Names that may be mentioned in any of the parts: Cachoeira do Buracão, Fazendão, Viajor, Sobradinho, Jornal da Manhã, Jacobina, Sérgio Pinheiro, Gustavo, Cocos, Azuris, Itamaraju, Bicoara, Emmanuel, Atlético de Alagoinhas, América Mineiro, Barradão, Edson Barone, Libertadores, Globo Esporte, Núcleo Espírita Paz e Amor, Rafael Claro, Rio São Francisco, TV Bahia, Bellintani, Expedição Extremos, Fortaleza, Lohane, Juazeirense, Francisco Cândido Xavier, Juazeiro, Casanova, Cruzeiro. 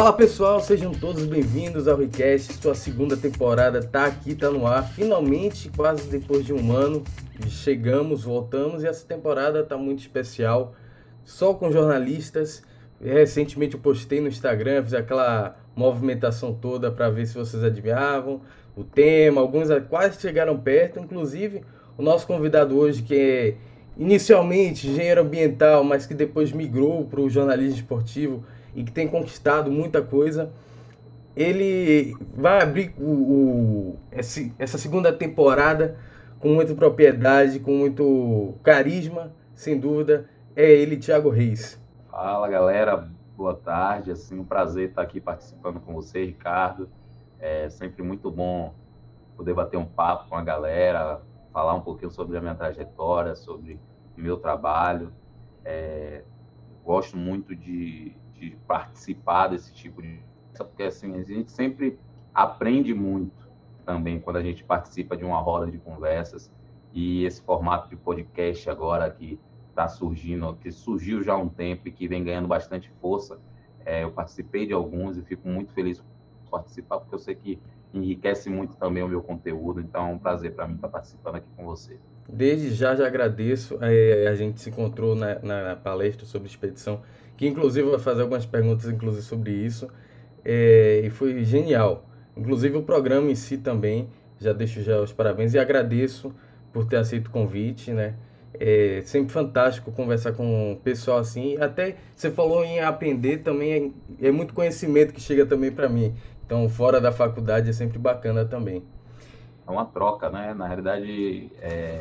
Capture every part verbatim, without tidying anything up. Fala pessoal, sejam todos bem-vindos ao Recast. Sua segunda temporada tá aqui, tá no ar. Finalmente, quase depois de um ano, chegamos, voltamos e essa temporada tá muito especial. Só com jornalistas. Recentemente eu postei no Instagram, fiz aquela movimentação toda para ver se vocês adivinhavam o tema. Alguns quase chegaram perto, inclusive o nosso convidado hoje, que é inicialmente engenheiro ambiental, mas que depois migrou para o jornalismo esportivo e que tem conquistado muita coisa. Ele vai abrir o, o, esse, essa segunda temporada com muita propriedade, com muito carisma, sem dúvida, é ele, Thiago Reis. Fala, galera, boa tarde, assim, um prazer estar aqui participando com você, Ricardo, é sempre muito bom poder bater um papo com a galera, falar um pouquinho sobre a minha trajetória, sobre o meu trabalho, é, gosto muito de de participar desse tipo de coisa, porque assim, a gente sempre aprende muito também quando a gente participa de uma roda de conversas, e esse formato de podcast agora que está surgindo, que surgiu já há um tempo e que vem ganhando bastante força, é, eu participei de alguns e fico muito feliz por participar, porque eu sei que enriquece muito também o meu conteúdo, então é um prazer para mim estar participando aqui com você. Desde já, já agradeço, é, a gente se encontrou na, na palestra sobre expedição, que inclusive vai fazer algumas perguntas inclusive sobre isso, é, e foi genial, inclusive o programa em si também, já deixo já os parabéns e agradeço por ter aceito o convite, né? É sempre fantástico conversar com o pessoal assim, até você falou em aprender também, é, é muito conhecimento que chega também para mim, então fora da faculdade é sempre bacana também. É uma troca, né? Na realidade, é,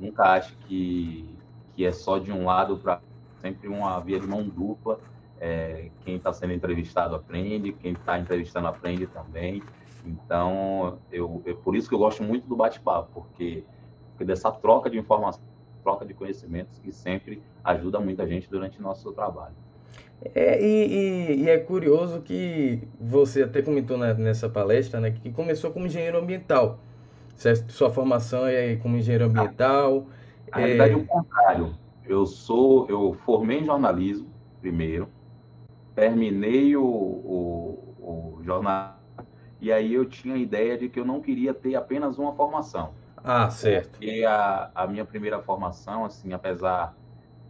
nunca acho que, que é só de um lado para sempre uma via de mão dupla. É, quem está sendo entrevistado aprende, quem está entrevistando aprende também. Então, eu, eu, por isso que eu gosto muito do bate-papo, porque, porque dessa troca de informação, troca de conhecimentos que sempre ajuda muita gente durante o nosso trabalho. É, e, e, e é curioso que você até comentou na, nessa palestra, né, que começou como engenheiro ambiental. Sua formação é como engenheiro ambiental. Na é... realidade, o contrário. Eu sou, eu formei em jornalismo primeiro, terminei o, o, o jornalismo, e aí eu tinha a ideia de que eu não queria ter apenas uma formação. Ah, certo. Porque a, a minha primeira formação, assim, apesar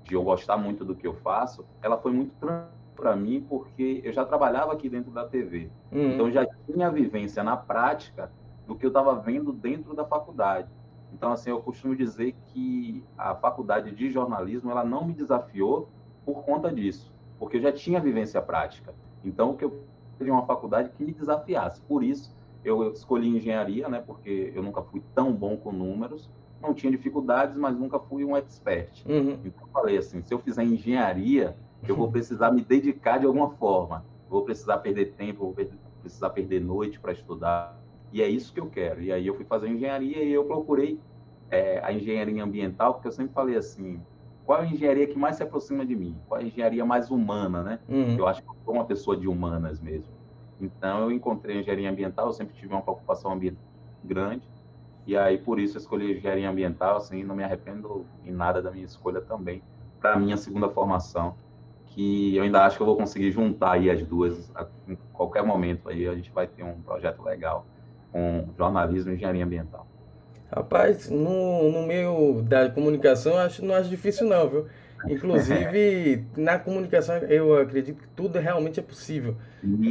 de eu gostar muito do que eu faço, ela foi muito tranquila para mim, porque eu já trabalhava aqui dentro da T V. Uhum. Então, já tinha vivência na prática do que eu estava vendo dentro da faculdade. Então, assim, eu costumo dizer que a faculdade de jornalismo, ela não me desafiou por conta disso, porque eu já tinha vivência prática. Então, o que eu de uma faculdade que me desafiasse. Por isso, eu escolhi engenharia, né, porque eu nunca fui tão bom com números, não tinha dificuldades, mas nunca fui um expert. Uhum. Então, eu falei assim, se eu fizer engenharia, eu vou precisar me dedicar de alguma forma. Vou precisar perder tempo, vou precisar perder noite para estudar. E é isso que eu quero. E aí eu fui fazer engenharia e eu procurei é, a engenharia ambiental, porque eu sempre falei assim, qual é a engenharia que mais se aproxima de mim? Qual é a engenharia mais humana, né? Uhum. Eu acho que eu sou uma pessoa de humanas mesmo. Então, eu encontrei a engenharia ambiental, eu sempre tive uma preocupação ambiental grande. E aí, por isso, eu escolhi engenharia ambiental, assim, não me arrependo em nada da minha escolha também, para a minha segunda formação, que eu ainda acho que eu vou conseguir juntar aí as duas, a, em qualquer momento aí a gente vai ter um projeto legal com jornalismo e engenharia ambiental. Rapaz, no, no meio da comunicação, eu acho, não acho difícil não, viu? Inclusive, na comunicação, eu acredito que tudo realmente é possível.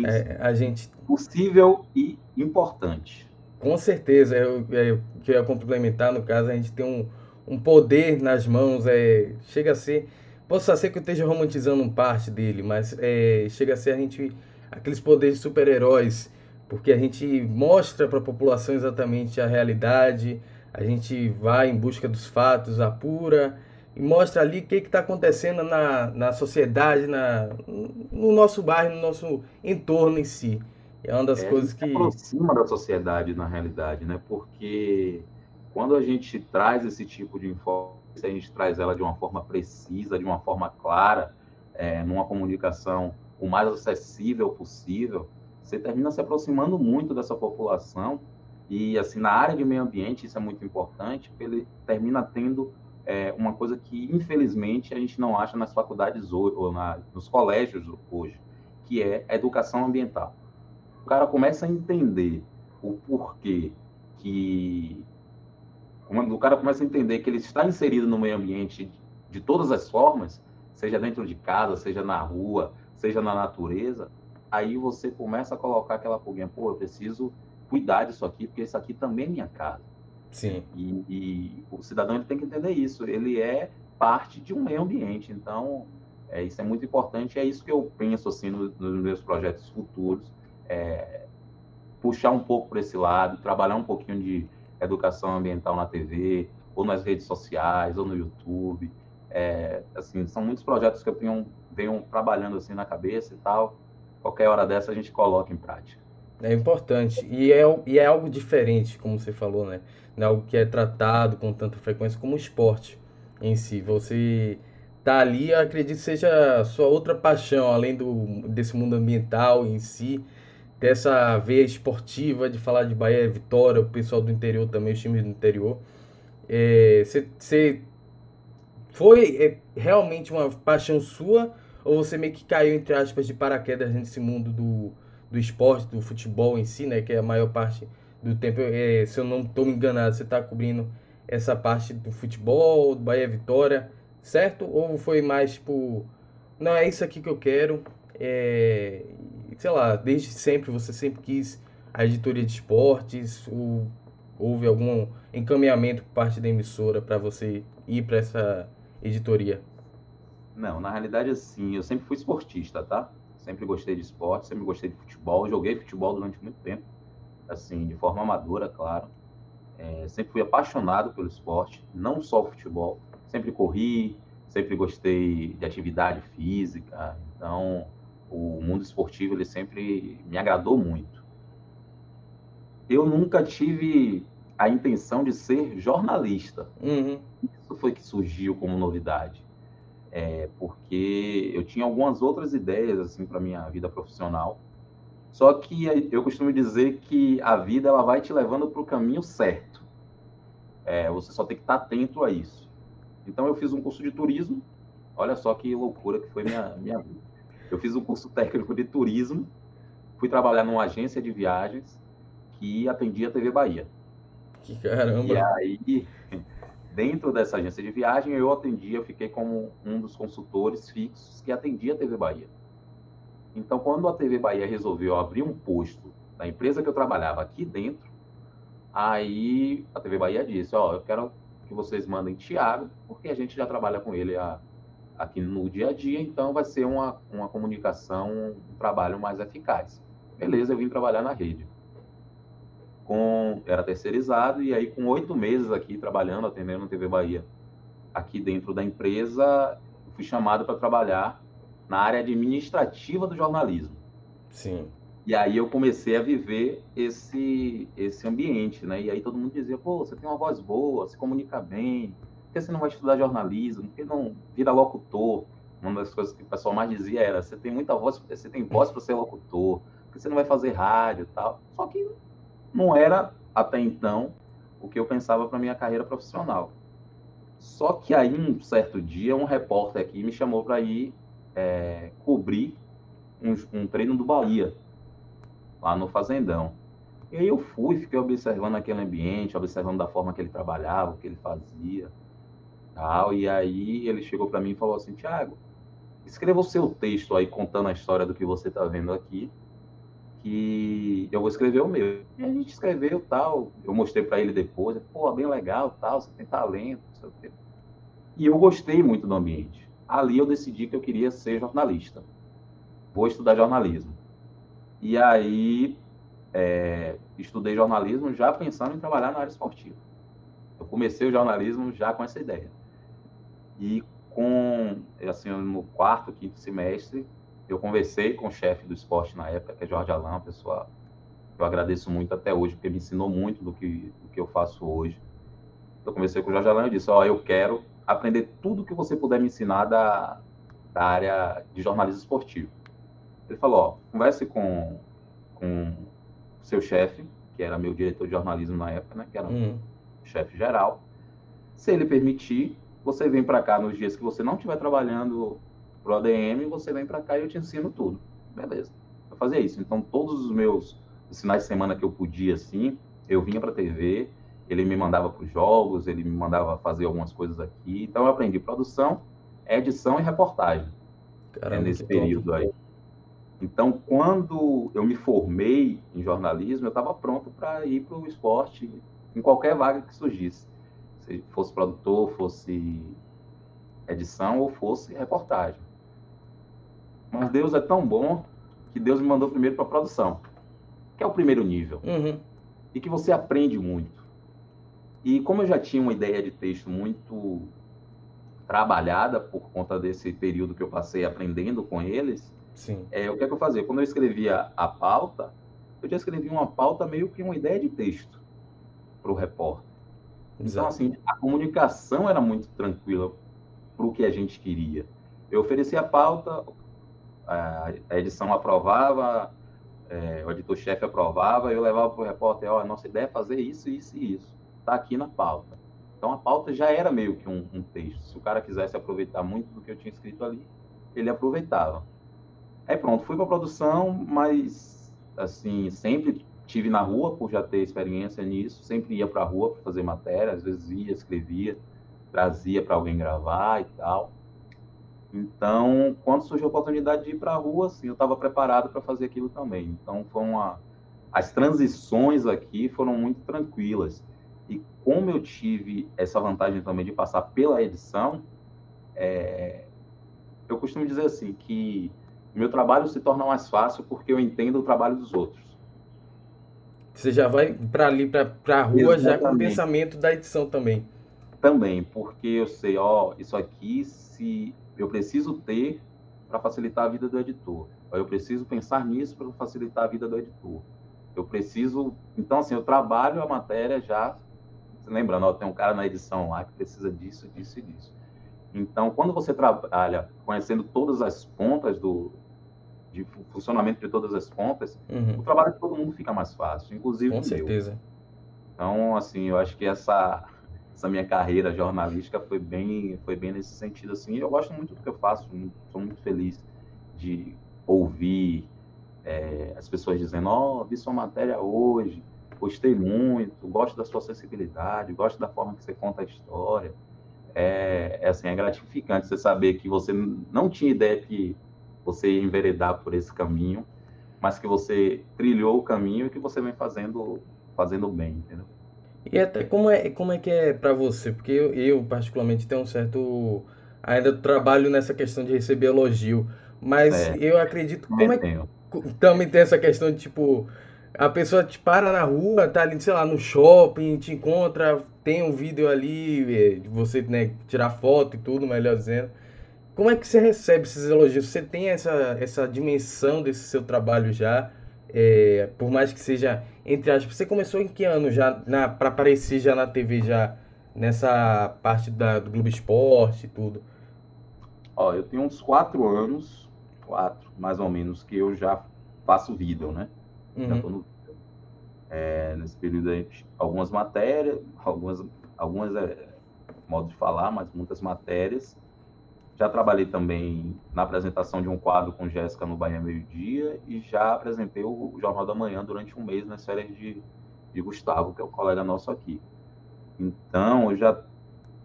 É, a gente... Possível e importante. Com certeza, eu, eu queria complementar, no caso, a gente tem um, um poder nas mãos, é, chega a ser, possa ser que eu esteja romantizando parte dele, mas é, chega a ser a gente, aqueles poderes de super-heróis, porque a gente mostra para a população exatamente a realidade, a gente vai em busca dos fatos, apura, e mostra ali o que está acontecendo na, na sociedade, na, no nosso bairro, no nosso entorno em si. É uma das é, coisas que... aproxima da sociedade, na realidade, né? Porque quando a gente traz esse tipo de informação, a gente traz ela de uma forma precisa, de uma forma clara, é, numa comunicação o mais acessível possível, você termina se aproximando muito dessa população e, assim, na área de meio ambiente, isso é muito importante, porque ele termina tendo é, uma coisa que, infelizmente, a gente não acha nas faculdades hoje, ou na, nos colégios hoje, que é a educação ambiental. O cara começa a entender o porquê que... Quando o cara começa a entender que ele está inserido no meio ambiente de todas as formas, seja dentro de casa, seja na rua, seja na natureza, aí você começa a colocar aquela pulguinha, pô, eu preciso cuidar disso aqui, porque isso aqui também é minha casa. Sim. E, e o cidadão ele tem que entender isso, ele é parte de um meio ambiente, então é, isso é muito importante, é isso que eu penso assim no, nos meus projetos futuros, é, puxar um pouco para esse lado, trabalhar um pouquinho de educação ambiental na T V, ou nas redes sociais, ou no YouTube, é, assim, são muitos projetos que eu venho, venho trabalhando assim na cabeça e tal, qualquer hora dessa a gente coloca em prática. É importante, e é, e é algo diferente, como você falou, né? Não é algo que é tratado com tanta frequência como o esporte em si. Você tá ali, acredito que seja a sua outra paixão, além do, desse mundo ambiental em si, dessa veia esportiva de falar de Bahia, Vitória, o pessoal do interior também, os times do interior. É, você, você foi é, realmente uma paixão sua, ou você meio que caiu, entre aspas, de paraquedas nesse mundo do... do esporte, do futebol em si, né, que é a maior parte do tempo, é, se eu não estou me enganado, você está cobrindo essa parte do futebol, do Bahia Vitória, certo? Ou foi mais tipo, não, é isso aqui que eu quero, é, sei lá, desde sempre, você sempre quis a editoria de esportes, ou houve algum encaminhamento por parte da emissora para você ir para essa editoria? Não, na realidade assim, eu sempre fui esportista, tá? Sempre gostei de esporte, sempre gostei de futebol, joguei futebol durante muito tempo, assim, de forma amadora, claro. É, sempre fui apaixonado pelo esporte, não só o futebol. Sempre corri, sempre gostei de atividade física, então o mundo esportivo ele sempre me agradou muito. Eu nunca tive a intenção de ser jornalista. Uhum. Isso foi que surgiu como novidade. É, porque eu tinha algumas outras ideias assim, para a minha vida profissional, só que eu costumo dizer que a vida ela vai te levando para o caminho certo, é, você só tem que estar atento a isso. Então eu fiz um curso de turismo, olha só que loucura que foi minha, minha vida. Eu fiz um curso técnico de turismo, fui trabalhar numa agência de viagens que atendia a T V Bahia. Que caramba! E aí... Dentro dessa agência de viagem, eu atendia, eu fiquei como um dos consultores fixos que atendia a T V Bahia. Então, quando a T V Bahia resolveu abrir um posto da empresa que eu trabalhava aqui dentro, aí a T V Bahia disse, ó, oh, eu quero que vocês mandem Thiago, porque a gente já trabalha com ele a, aqui no dia a dia, então vai ser uma, uma comunicação, um trabalho mais eficaz. Beleza, eu vim trabalhar na rede. Com, era terceirizado, e aí com oito meses aqui trabalhando, atendendo a T V Bahia aqui dentro da empresa, fui chamado para trabalhar na área administrativa do jornalismo. Sim. E aí eu comecei a viver esse, esse ambiente, né? E aí todo mundo dizia, pô, você tem uma voz boa, se comunica bem, por que você não vai estudar jornalismo, por que não vira locutor? Uma das coisas que o pessoal mais dizia era, você tem muita voz, você tem voz para ser locutor, por que você não vai fazer rádio e tal? Só que não era, até então, o que eu pensava para minha carreira profissional. Só que aí, um certo dia, um repórter aqui me chamou para ir é, cobrir um, um treino do Bahia, lá no Fazendão. E aí eu fui, fiquei observando aquele ambiente, observando da forma que ele trabalhava, o que ele fazia, tal. E aí ele chegou para mim e falou assim, Thiago, escreva o seu texto aí contando a história do que você está vendo aqui, que eu vou escrever o meu. E a gente escreveu, tal, eu mostrei para ele depois, pô, bem legal, tal, você tem talento, não sei o quê. E eu gostei muito do ambiente. Ali eu decidi que eu queria ser jornalista. Vou estudar jornalismo. E aí, é, estudei jornalismo já pensando em trabalhar na área esportiva. Eu comecei o jornalismo já com essa ideia. E com, assim, no quarto, quinto semestre, eu conversei com o chefe do esporte na época, que é Jorge Alain, uma pessoa que eu agradeço muito até hoje, porque me ensinou muito do que, do que eu faço hoje. Eu conversei com o Jorge Alain e disse, ó, oh, eu quero aprender tudo que você puder me ensinar da, da área de jornalismo esportivo. Ele falou, ó, oh, converse com com o seu chefe, que era meu diretor de jornalismo na época, né, que era hum. o chefe geral. Se ele permitir, você vem para cá nos dias que você não estiver trabalhando pro A D M, você vem para cá e eu te ensino tudo. beleza, eu fazia isso. Então, todos os meus os finais de semana que eu podia, assim, eu vinha para a T V, ele me mandava para os jogos, ele me mandava fazer algumas coisas aqui. Então, eu aprendi produção, edição e reportagem. Caramba, nesse período top. Aí. Então, quando eu me formei em jornalismo, eu estava pronto para ir para o esporte em qualquer vaga que surgisse. Se fosse produtor, fosse edição ou fosse reportagem. Mas Deus é tão bom que Deus me mandou primeiro para a produção, que é o primeiro nível. Uhum. E que você aprende muito. E como eu já tinha uma ideia de texto muito trabalhada por conta desse período que eu passei aprendendo com eles... Sim. É, o que é que eu fazia? Quando eu escrevia a pauta, eu já escrevia uma pauta meio que uma ideia de texto para o repórter. Exato. Então, assim, a comunicação era muito tranquila para o que a gente queria. Eu oferecia a pauta, a edição aprovava, é, o editor-chefe aprovava, eu levava para o repórter, ó, a nossa ideia é fazer isso, isso e isso. Está aqui na pauta. Então, a pauta já era meio que um, um texto. Se o cara quisesse aproveitar muito do que eu tinha escrito ali, ele aproveitava. Aí pronto, fui para a produção, mas assim, sempre tive na rua, por já ter experiência nisso, sempre ia para a rua para fazer matéria, às vezes ia, escrevia, trazia para alguém gravar e tal. Então, quando surgiu a oportunidade de ir para a rua, assim, eu estava preparado para fazer aquilo também. Então, foi uma... as transições aqui foram muito tranquilas. E como eu tive essa vantagem também de passar pela edição, é... eu costumo dizer assim, que meu trabalho se torna mais fácil porque eu entendo o trabalho dos outros. Você já vai para ali, para a rua, exatamente, já com o pensamento da edição também. Também, porque eu sei, ó, isso aqui se eu preciso ter para facilitar a vida do editor. Eu preciso pensar nisso para facilitar a vida do editor. Eu preciso... Então, assim, eu trabalho a matéria já... Lembrando, ó, tem um cara na edição lá que precisa disso, disso e disso. Então, quando você trabalha conhecendo todas as pontas do... de funcionamento de todas as pontas, uhum, o trabalho de todo mundo fica mais fácil, inclusive com certeza. Então, assim, eu acho que essa, essa minha carreira jornalística foi bem, foi bem nesse sentido, assim. Eu gosto muito do que eu faço, sou muito feliz de ouvir é, as pessoas dizendo, ó, oh, vi sua matéria hoje, gostei muito, gosto da sua sensibilidade, gosto da forma que você conta a história. É, é, assim, é gratificante você saber que você não tinha ideia que você ia enveredar por esse caminho, mas que você trilhou o caminho e que você vem fazendo, fazendo bem, entendeu? E até como é, como é que é para você? Porque eu, eu, particularmente, tenho um certo... Ainda trabalho nessa questão de receber elogio, mas é, eu acredito... Como é que também tem essa questão de, tipo, a pessoa te para na rua, tá ali, sei lá, no shopping, te encontra, tem um vídeo ali, de você, né, tirar foto e tudo, melhor dizendo... Como é que você recebe esses elogios? Você tem essa, essa dimensão desse seu trabalho já, é, por mais que seja, entre aspas, você começou em que ano já, para aparecer já na T V, já nessa parte da, do Globo Esporte e tudo? Ó, eu tenho uns quatro anos, quatro mais ou menos, que eu já faço vídeo, né? Uhum. Já tô no, é, nesse período aí, algumas matérias, algumas, algumas é, modo de falar, mas muitas matérias. Já trabalhei também na apresentação de um quadro com Jéssica no Bahia Meio Dia e já apresentei o Jornal da Manhã durante um mês nas férias de, de Gustavo, que é o colega nosso aqui. Então, eu já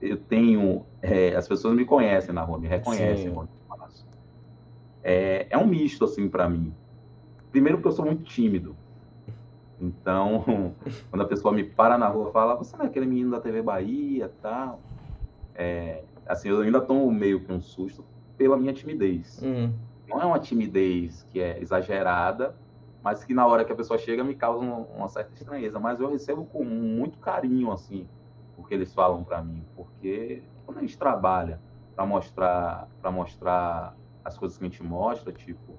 eu tenho... É, as pessoas me conhecem na rua, me reconhecem. Quando eu faço. É, é um misto, assim, para mim. Primeiro porque eu sou muito tímido. Então, quando a pessoa me para na rua e fala, você não é aquele menino da T V Bahia e tal... É, assim, eu ainda tomo meio que um susto pela minha timidez. Uhum. Não é uma timidez que é exagerada, mas que na hora que a pessoa chega me causa uma certa estranheza. Mas eu recebo com muito carinho, assim, o que eles falam para mim. Porque quando a gente trabalha para mostrar, para mostrar as coisas que a gente mostra, tipo,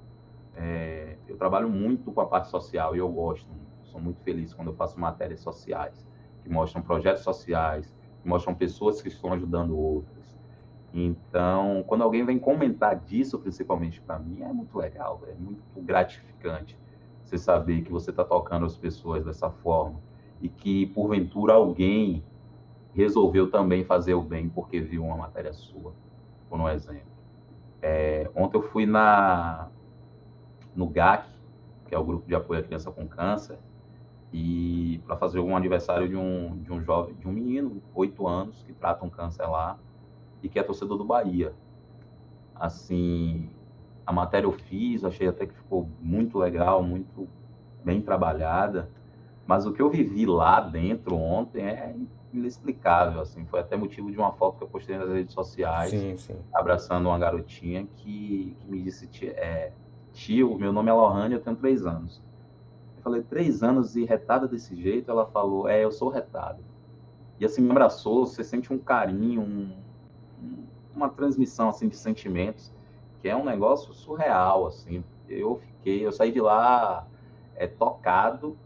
é, eu trabalho muito com a parte social e eu gosto. Sou muito feliz quando eu faço matérias sociais, que mostram projetos sociais, que mostram pessoas que estão ajudando outras. Então, quando alguém vem comentar disso, principalmente para mim, é muito legal, é muito gratificante você saber que você está tocando as pessoas dessa forma e que, porventura, alguém resolveu também fazer o bem porque viu uma matéria sua, por um exemplo. É, ontem eu fui na, no G A C, que é o Grupo de Apoio à Criança com Câncer, e para fazer um aniversário de um, de um jovem, de um menino, oito anos, que trata um câncer lá, e que é torcedor do Bahia. Assim, a matéria eu fiz, achei até que ficou muito legal, muito bem trabalhada, mas o que eu vivi lá dentro ontem é inexplicável, assim, foi até motivo de uma foto que eu postei nas redes sociais, sim, sim. abraçando uma garotinha que, que me disse, é, tio, meu nome é Lohane, eu tenho três anos. Eu falei, três anos e retada desse jeito? Ela falou, é, eu sou retada. E assim, me abraçou, você sente um carinho, um, uma transmissão, assim, de sentimentos, que é um negócio surreal, assim, eu fiquei, eu saí de lá é, tocado,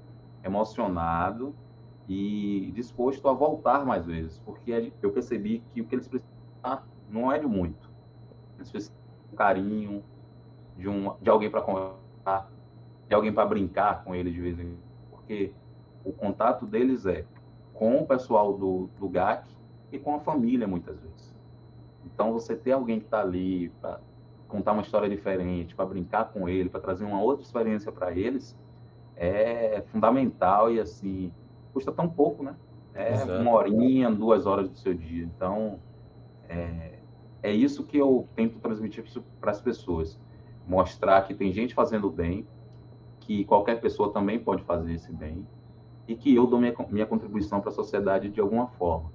emocionado e disposto a voltar mais vezes, porque eu percebi que o que eles precisam não é de muito. Eles precisam de um carinho, de, um, de alguém para conversar, de alguém para brincar com eles de vez em quando, porque o contato deles é com o pessoal do, do G A C e com a família, muitas vezes. Então, você ter alguém que está ali para contar uma história diferente, para brincar com ele, para trazer uma outra experiência para eles, é fundamental e, assim, custa tão pouco, né? É Exato. Uma horinha, duas horas do seu dia. Então, é, é isso que eu tento transmitir para as pessoas. Mostrar que tem gente fazendo bem, que qualquer pessoa também pode fazer esse bem e que eu dou minha, minha contribuição para a sociedade de alguma forma.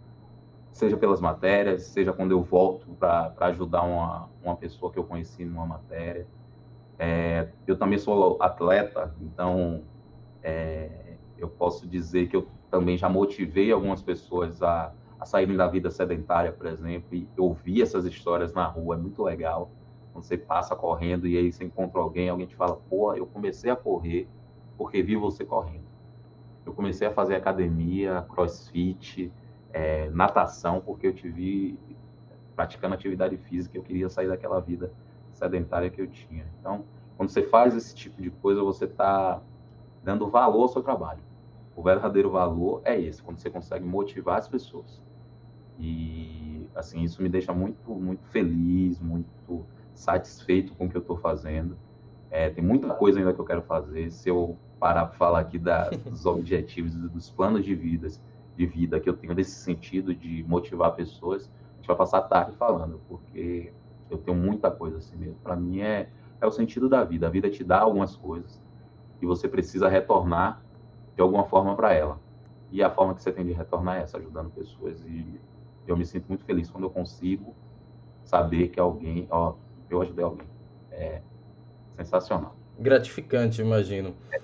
Seja pelas matérias, seja quando eu volto para ajudar uma, uma pessoa que eu conheci numa matéria. É, eu também sou atleta, então é, eu posso dizer que eu também já motivei algumas pessoas a, a saírem da vida sedentária, por exemplo, e ouvir essas histórias na rua é muito legal, quando você passa correndo e aí você encontra alguém, alguém te fala, pô, eu comecei a correr porque vi você correndo, eu comecei a fazer academia, crossfit, é, natação, porque eu te vi praticando atividade física, eu queria sair daquela vida sedentária que eu tinha. Então, quando você faz esse tipo de coisa, você está dando valor ao seu trabalho. O verdadeiro valor é esse, quando você consegue motivar as pessoas. E, assim, isso me deixa muito, muito feliz, muito satisfeito com o que eu estou fazendo. É, tem muita coisa ainda que eu quero fazer. Se eu parar para falar aqui da, dos objetivos, dos planos de vida, de vida que eu tenho nesse sentido de motivar pessoas, a gente vai passar a tarde falando, porque eu tenho muita coisa assim mesmo. Para mim é, é o sentido da vida. A vida te dá algumas coisas e você precisa retornar de alguma forma para ela. E a forma que você tem de retornar é essa, ajudando pessoas. E eu me sinto muito feliz quando eu consigo saber que alguém, ó, eu ajudei alguém. É sensacional. Gratificante, imagino. É.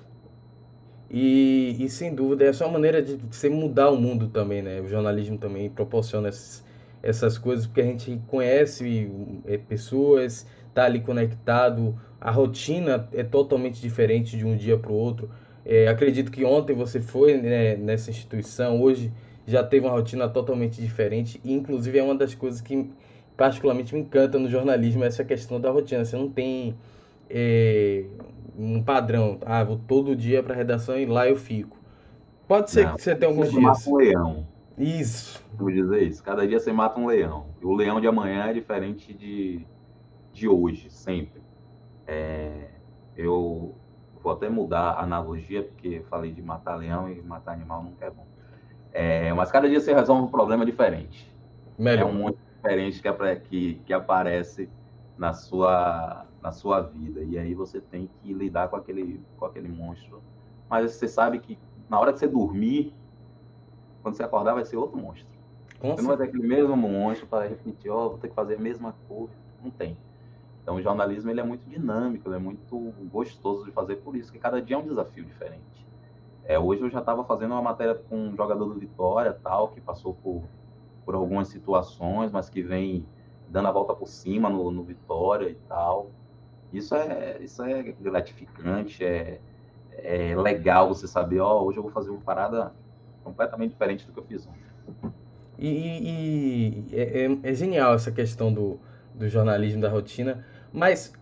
E, e sem dúvida, é só uma maneira de você mudar o mundo também, né? O jornalismo também proporciona esses essas coisas, porque a gente conhece é, pessoas, tá ali conectado, a rotina é totalmente diferente de um dia para o outro. É, acredito que ontem você foi, né, nessa instituição, hoje já teve uma rotina totalmente diferente, e inclusive é uma das coisas que particularmente me encanta no jornalismo, essa questão da rotina. Você não tem é, um padrão, ah, vou todo dia para a redação e lá eu fico. Pode ser não, que você tenha alguns dias. Isso. Vou dizer isso. Cada dia você mata um leão. E o leão de amanhã é diferente de, de hoje, sempre. É, eu vou até mudar a analogia, porque falei de matar leão e matar animal nunca é bom. É, mas cada dia você resolve um problema diferente. Melhor. É um monte diferente que, que, que aparece na sua, na sua vida. E aí você tem que lidar com aquele, com aquele monstro. Mas você sabe que na hora que você dormir, quando você acordar, vai ser outro monstro. Nossa. Você não vai ter aquele mesmo monstro para repetir, ó, oh, vou ter que fazer a mesma coisa. Não tem. Então, o jornalismo ele é muito dinâmico, ele é muito gostoso de fazer por isso, que cada dia é um desafio diferente. É, hoje eu já estava fazendo uma matéria com um jogador do Vitória, tal, que passou por, por algumas situações, mas que vem dando a volta por cima no, no Vitória e tal. Isso é, isso é gratificante, é, é legal você saber, ó, oh, hoje eu vou fazer uma parada completamente diferente do que eu fiz ontem. E, e, e é, é genial essa questão do, do jornalismo, da rotina, mas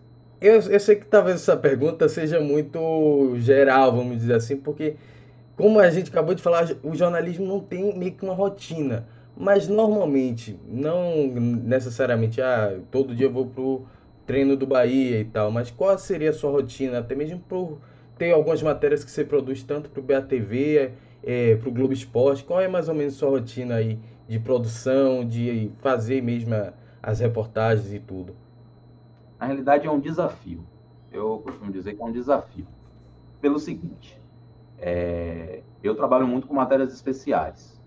eu, eu sei que talvez essa pergunta seja muito geral, vamos dizer assim, porque, como a gente acabou de falar, o jornalismo não tem meio que uma rotina, mas normalmente, não necessariamente, ah, todo dia eu vou treino do Bahia e tal, mas qual seria a sua rotina? Até mesmo por ter algumas matérias que você produz tanto para o B A T V, é, para o Globo Esporte, qual é mais ou menos a sua rotina aí de produção, de fazer mesmo as reportagens e tudo? Na realidade é um desafio. Eu costumo dizer que é um desafio. Pelo seguinte, é, eu trabalho muito com matérias especiais,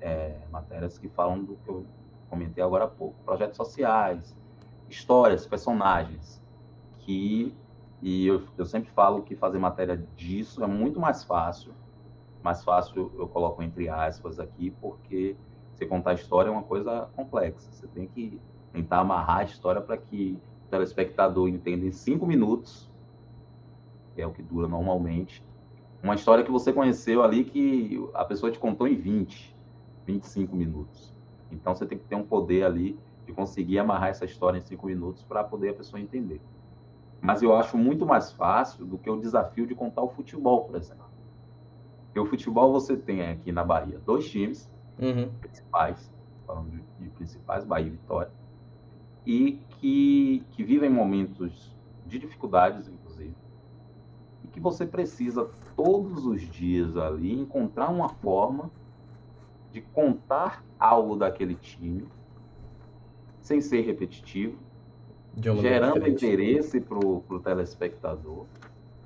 é, matérias que falam do que eu comentei agora há pouco, projetos sociais, histórias, personagens, que, e eu, eu sempre falo que fazer matéria disso é muito mais fácil, mais fácil eu coloco entre aspas aqui, porque você contar a história é uma coisa complexa, você tem que tentar amarrar a história para que o telespectador entenda em cinco minutos, que é o que dura normalmente, uma história que você conheceu ali que a pessoa te contou em vinte, vinte e cinco minutos. Então você tem que ter um poder ali de conseguir amarrar essa história em cinco minutos para poder a pessoa entender. Mas eu acho muito mais fácil do que o desafio de contar o futebol, por exemplo. Porque o futebol você tem aqui na Bahia dois times, uhum, principais, falando de, de principais, Bahia e Vitória, e que, que vivem momentos de dificuldades, inclusive, e que você precisa todos os dias ali encontrar uma forma de contar algo daquele time sem ser repetitivo, gerando interesse para o telespectador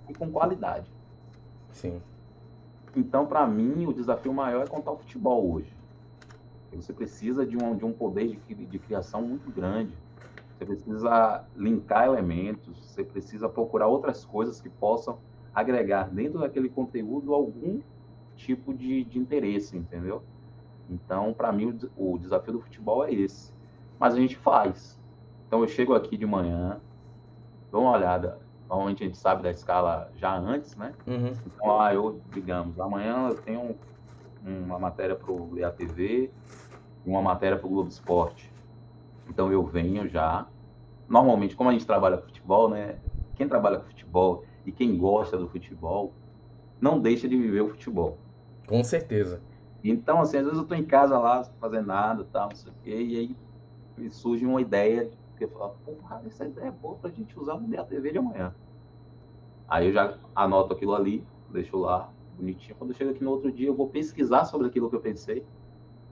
e com qualidade. Sim. Então, para mim, o desafio maior é contar o futebol hoje. Você precisa de um, de um poder de, de criação muito grande. Você precisa linkar elementos, você precisa procurar outras coisas que possam agregar dentro daquele conteúdo algum tipo de, de interesse, entendeu? Então, para mim, o, o desafio do futebol é esse. Mas a gente faz. Então, eu chego aqui de manhã, dou uma olhada. Normalmente, a gente sabe da escala já antes, né? Uhum. Então, ah, eu, digamos, amanhã eu tenho uma matéria para o B A T V e uma matéria para o Globo Esporte. Então, eu venho já. Normalmente, como a gente trabalha com futebol, né? Quem trabalha com futebol e quem gosta do futebol não deixa de viver o futebol. Com certeza. Então, assim, às vezes eu estou em casa lá, fazendo nada, tal, não sei o quê, e aí me surge uma ideia, porque eu falo, porra, essa ideia é boa pra gente usar no B A T V de amanhã. Aí eu já anoto aquilo ali, deixo lá, bonitinho. Quando eu chego aqui no outro dia, eu vou pesquisar sobre aquilo que eu pensei,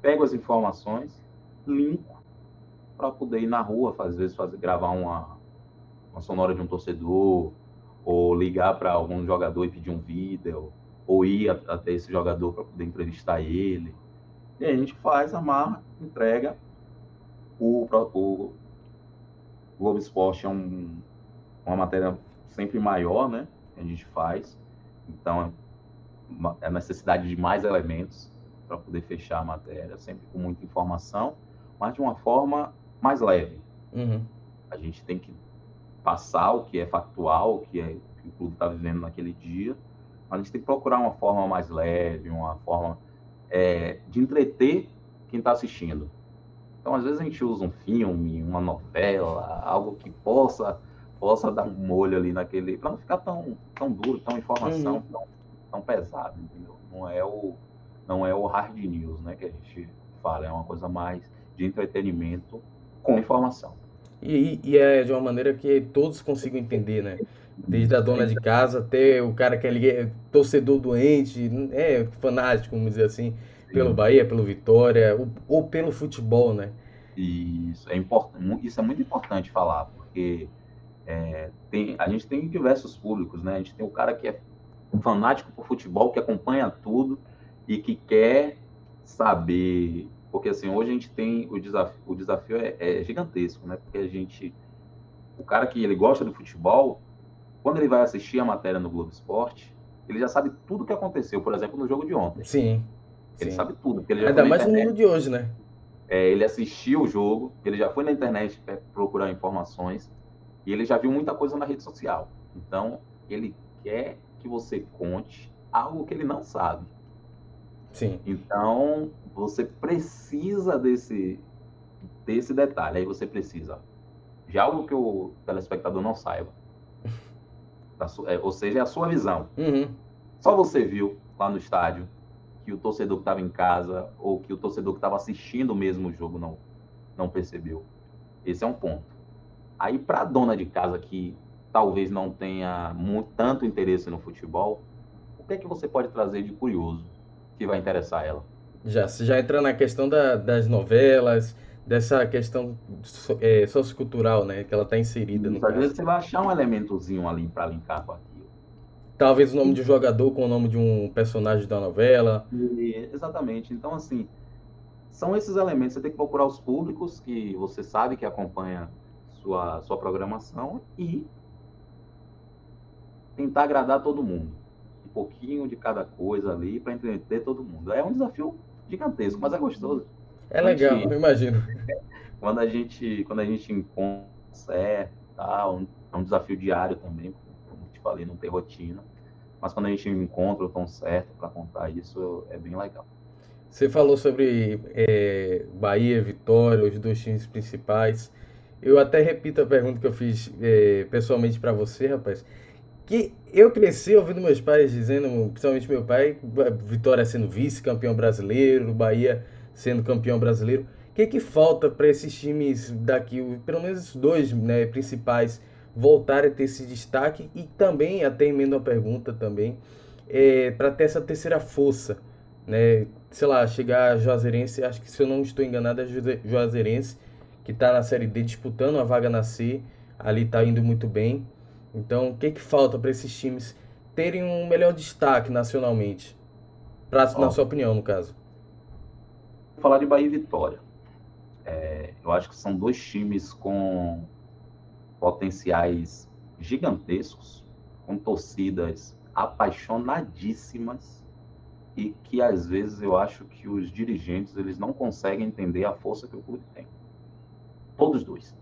pego as informações, linko, para poder ir na rua, às vezes fazer, gravar uma, uma sonora de um torcedor, ou ligar para algum jogador e pedir um vídeo, ou ir até esse jogador para poder entrevistar ele. E aí a gente faz, amarra, entrega. O, o Globo Esporte é um, uma matéria sempre maior, né? Que a gente faz. Então, é necessidade de mais elementos para poder fechar a matéria, sempre com muita informação, mas de uma forma mais leve. Uhum. A gente tem que passar o que é factual, o que, é, o que o clube está vivendo naquele dia, mas a gente tem que procurar uma forma mais leve, uma forma é, de entreter quem está assistindo. Então, às vezes, a gente usa um filme, uma novela, algo que possa, possa dar um molho ali naquele... Para não ficar tão, tão duro, tão informação, uhum, tão, tão pesado, entendeu? Não é, o, não é o hard news, né, que a gente fala. É uma coisa mais de entretenimento com informação. E, e é de uma maneira que todos consigam entender, né? Desde a dona de casa até o cara que é torcedor doente, é fanático, vamos dizer assim, pelo Bahia, pelo Vitória, ou, ou pelo futebol, né? Isso é, import... Isso é muito importante falar, porque é, tem... a gente tem diversos públicos, né? A gente tem o cara que é fanático por futebol, que acompanha tudo e que quer saber... Porque, assim, hoje a gente tem... O desafio, o desafio é, é gigantesco, né? Porque a gente... O cara que ele gosta do futebol, quando ele vai assistir a matéria no Globo Esporte, ele já sabe tudo o que aconteceu, por exemplo, no jogo de ontem. Sim. Ele Sim. sabe tudo. Ele já Ainda mais no mundo de hoje, né? É, ele assistiu o jogo, ele já foi na internet procurar informações e ele já viu muita coisa na rede social. Então, ele quer que você conte algo que ele não sabe. Sim. Então, você precisa desse, desse detalhe. Aí você precisa de algo que o telespectador não saiba. Da sua, é, ou seja, é a sua visão. Uhum. Só você viu lá no estádio, que o torcedor que estava em casa ou que o torcedor que estava assistindo mesmo o jogo não, não percebeu. Esse é um ponto. Aí, para a dona de casa que talvez não tenha muito, tanto interesse no futebol, o que é que você pode trazer de curioso que vai interessar ela? Já, já entrando na questão da, das novelas, dessa questão é, sociocultural, né, que ela está inserida. Isso, no às caso. Vezes você vai achar um elementozinho ali para linkar com aquilo. Talvez o nome de um jogador com o nome de um personagem da novela. E, exatamente. Então, assim, são esses elementos. Você tem que procurar os públicos que você sabe que acompanha sua, sua programação e tentar agradar todo mundo. Um pouquinho de cada coisa ali para entender todo mundo. É um desafio gigantesco, mas é gostoso. É legal, gente, eu imagino. Quando a gente, quando a gente encontra, é, tá, um, é um desafio diário também, como te falei, não tem rotina. Mas quando a gente encontra o tom certo para contar isso, é bem legal. Você falou sobre é, Bahia, Vitória, os dois times principais. Eu até repito a pergunta que eu fiz é, pessoalmente para você, rapaz. Que eu cresci ouvindo meus pais dizendo, principalmente meu pai, Vitória sendo vice-campeão brasileiro, Bahia sendo campeão brasileiro. O que, que falta para esses times daqui, pelo menos dois, né, principais, voltarem a ter esse destaque? E também, até emendo a pergunta também, é, para ter essa terceira força, né? Sei lá, chegar a Juazeirense, acho que se eu não estou enganado, é Juazeirense, que está na Série D disputando a vaga na C, ali está indo muito bem. Então, o que, que falta para esses times terem um melhor destaque nacionalmente? Pra, na sua opinião, no caso. Vou falar de Bahia e Vitória. É, eu acho que são dois times com potenciais gigantescos, com torcidas apaixonadíssimas e que, às vezes, eu acho que os dirigentes eles não conseguem entender a força que o clube tem. Todos dois.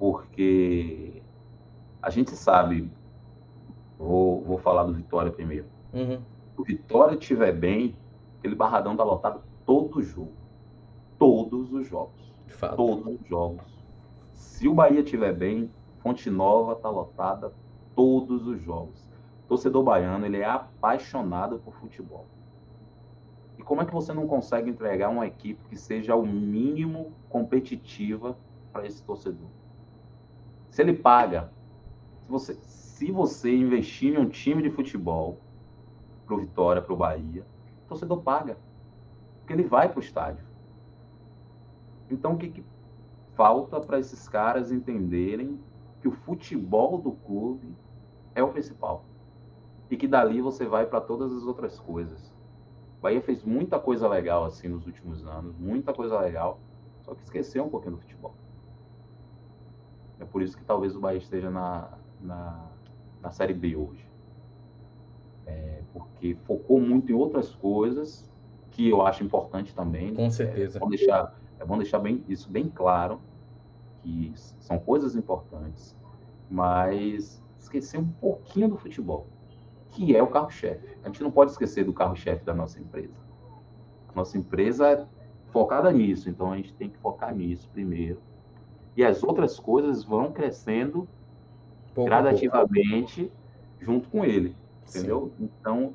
Porque... a gente sabe, vou, vou falar do Vitória primeiro. Uhum. Se o Vitória estiver bem, aquele Barradão está lotado todo jogo. Todos os jogos. De fato. Todos os jogos. Se o Bahia estiver bem, Fonte Nova está lotada todos os jogos. O torcedor baiano, ele é apaixonado por futebol. E como é que você não consegue entregar uma equipe que seja ao mínimo competitiva para esse torcedor? Se ele paga... Você, se você investir em um time de futebol, pro Vitória, pro Bahia, o torcedor paga. Porque ele vai pro estádio. Então, o que, que falta para esses caras entenderem que o futebol do clube é o principal. E que dali você vai para todas as outras coisas. O Bahia fez muita coisa legal assim nos últimos anos, muita coisa legal, só que esqueceu um pouquinho do futebol. É por isso que talvez o Bahia esteja na... Na, na Série B hoje, é, porque focou muito em outras coisas que eu acho importante também. Com certeza. É, é, bom deixar, é bom deixar bem, isso bem claro, que são coisas importantes, mas esquecer um pouquinho do futebol, que é o carro-chefe. A gente não pode esquecer do carro-chefe da nossa empresa. A nossa empresa é focada nisso, então a gente tem que focar nisso primeiro. E as outras coisas vão crescendo Pouco, gradativamente pouco. junto com ele, entendeu? Sim. Então,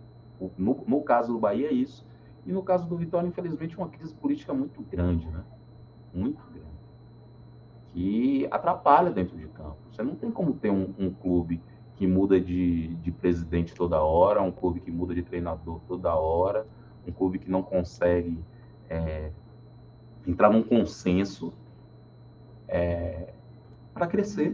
no, no caso do Bahia é isso, e no caso do Vitória, infelizmente, uma crise política muito grande, né? Muito grande, que atrapalha dentro de campo. Você não tem como ter um, um clube que muda de, de presidente toda hora, um clube que muda de treinador toda hora, um clube que não consegue é, entrar num consenso é, para crescer.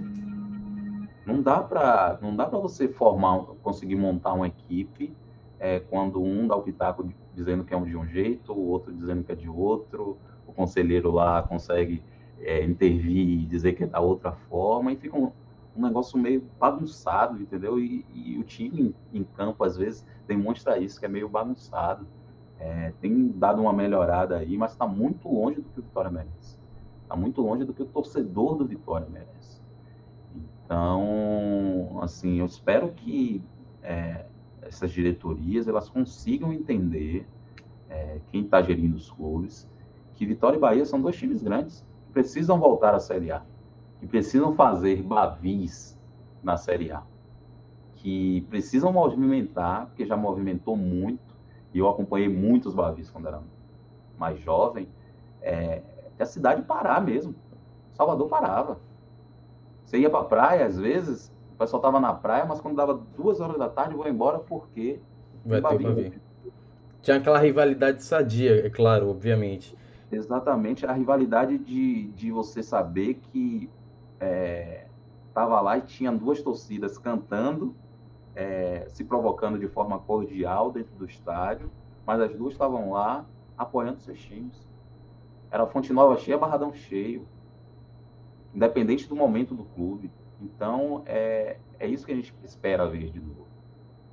Não dá para não dá para você formar, conseguir montar uma equipe é, quando um dá o pitaco dizendo que é um de um jeito, o outro dizendo que é de outro, o conselheiro lá consegue é, intervir e dizer que é da outra forma, e fica um, um negócio meio bagunçado, entendeu? E, e o time em, em campo, às vezes, demonstra isso, que é meio bagunçado. É, tem dado uma melhorada aí, mas está muito longe do que o Vitória merece. Está muito longe do que o torcedor do Vitória merece. Então, assim, eu espero que é, essas diretorias, elas consigam entender, é, quem está gerindo os clubes, que Vitória e Bahia são dois times grandes, que precisam voltar à Série A, que precisam fazer bavis na Série A, que precisam movimentar, porque já movimentou muito, e eu acompanhei muitos bavis quando era mais jovem, é, que a cidade parar mesmo, Salvador parava. Você ia pra praia, às vezes, o pessoal tava na praia, mas quando dava duas horas da tarde, vou embora porque... Vai ter pra vir. Tinha aquela rivalidade sadia, é claro, obviamente. Exatamente, a rivalidade de, de você saber que é, tava lá e tinha duas torcidas cantando, é, se provocando de forma cordial dentro do estádio, mas as duas estavam lá apoiando seus times. Era Fonte Nova cheia, Barradão cheio. Independente do momento do clube. Então, é, é isso que a gente espera ver de novo.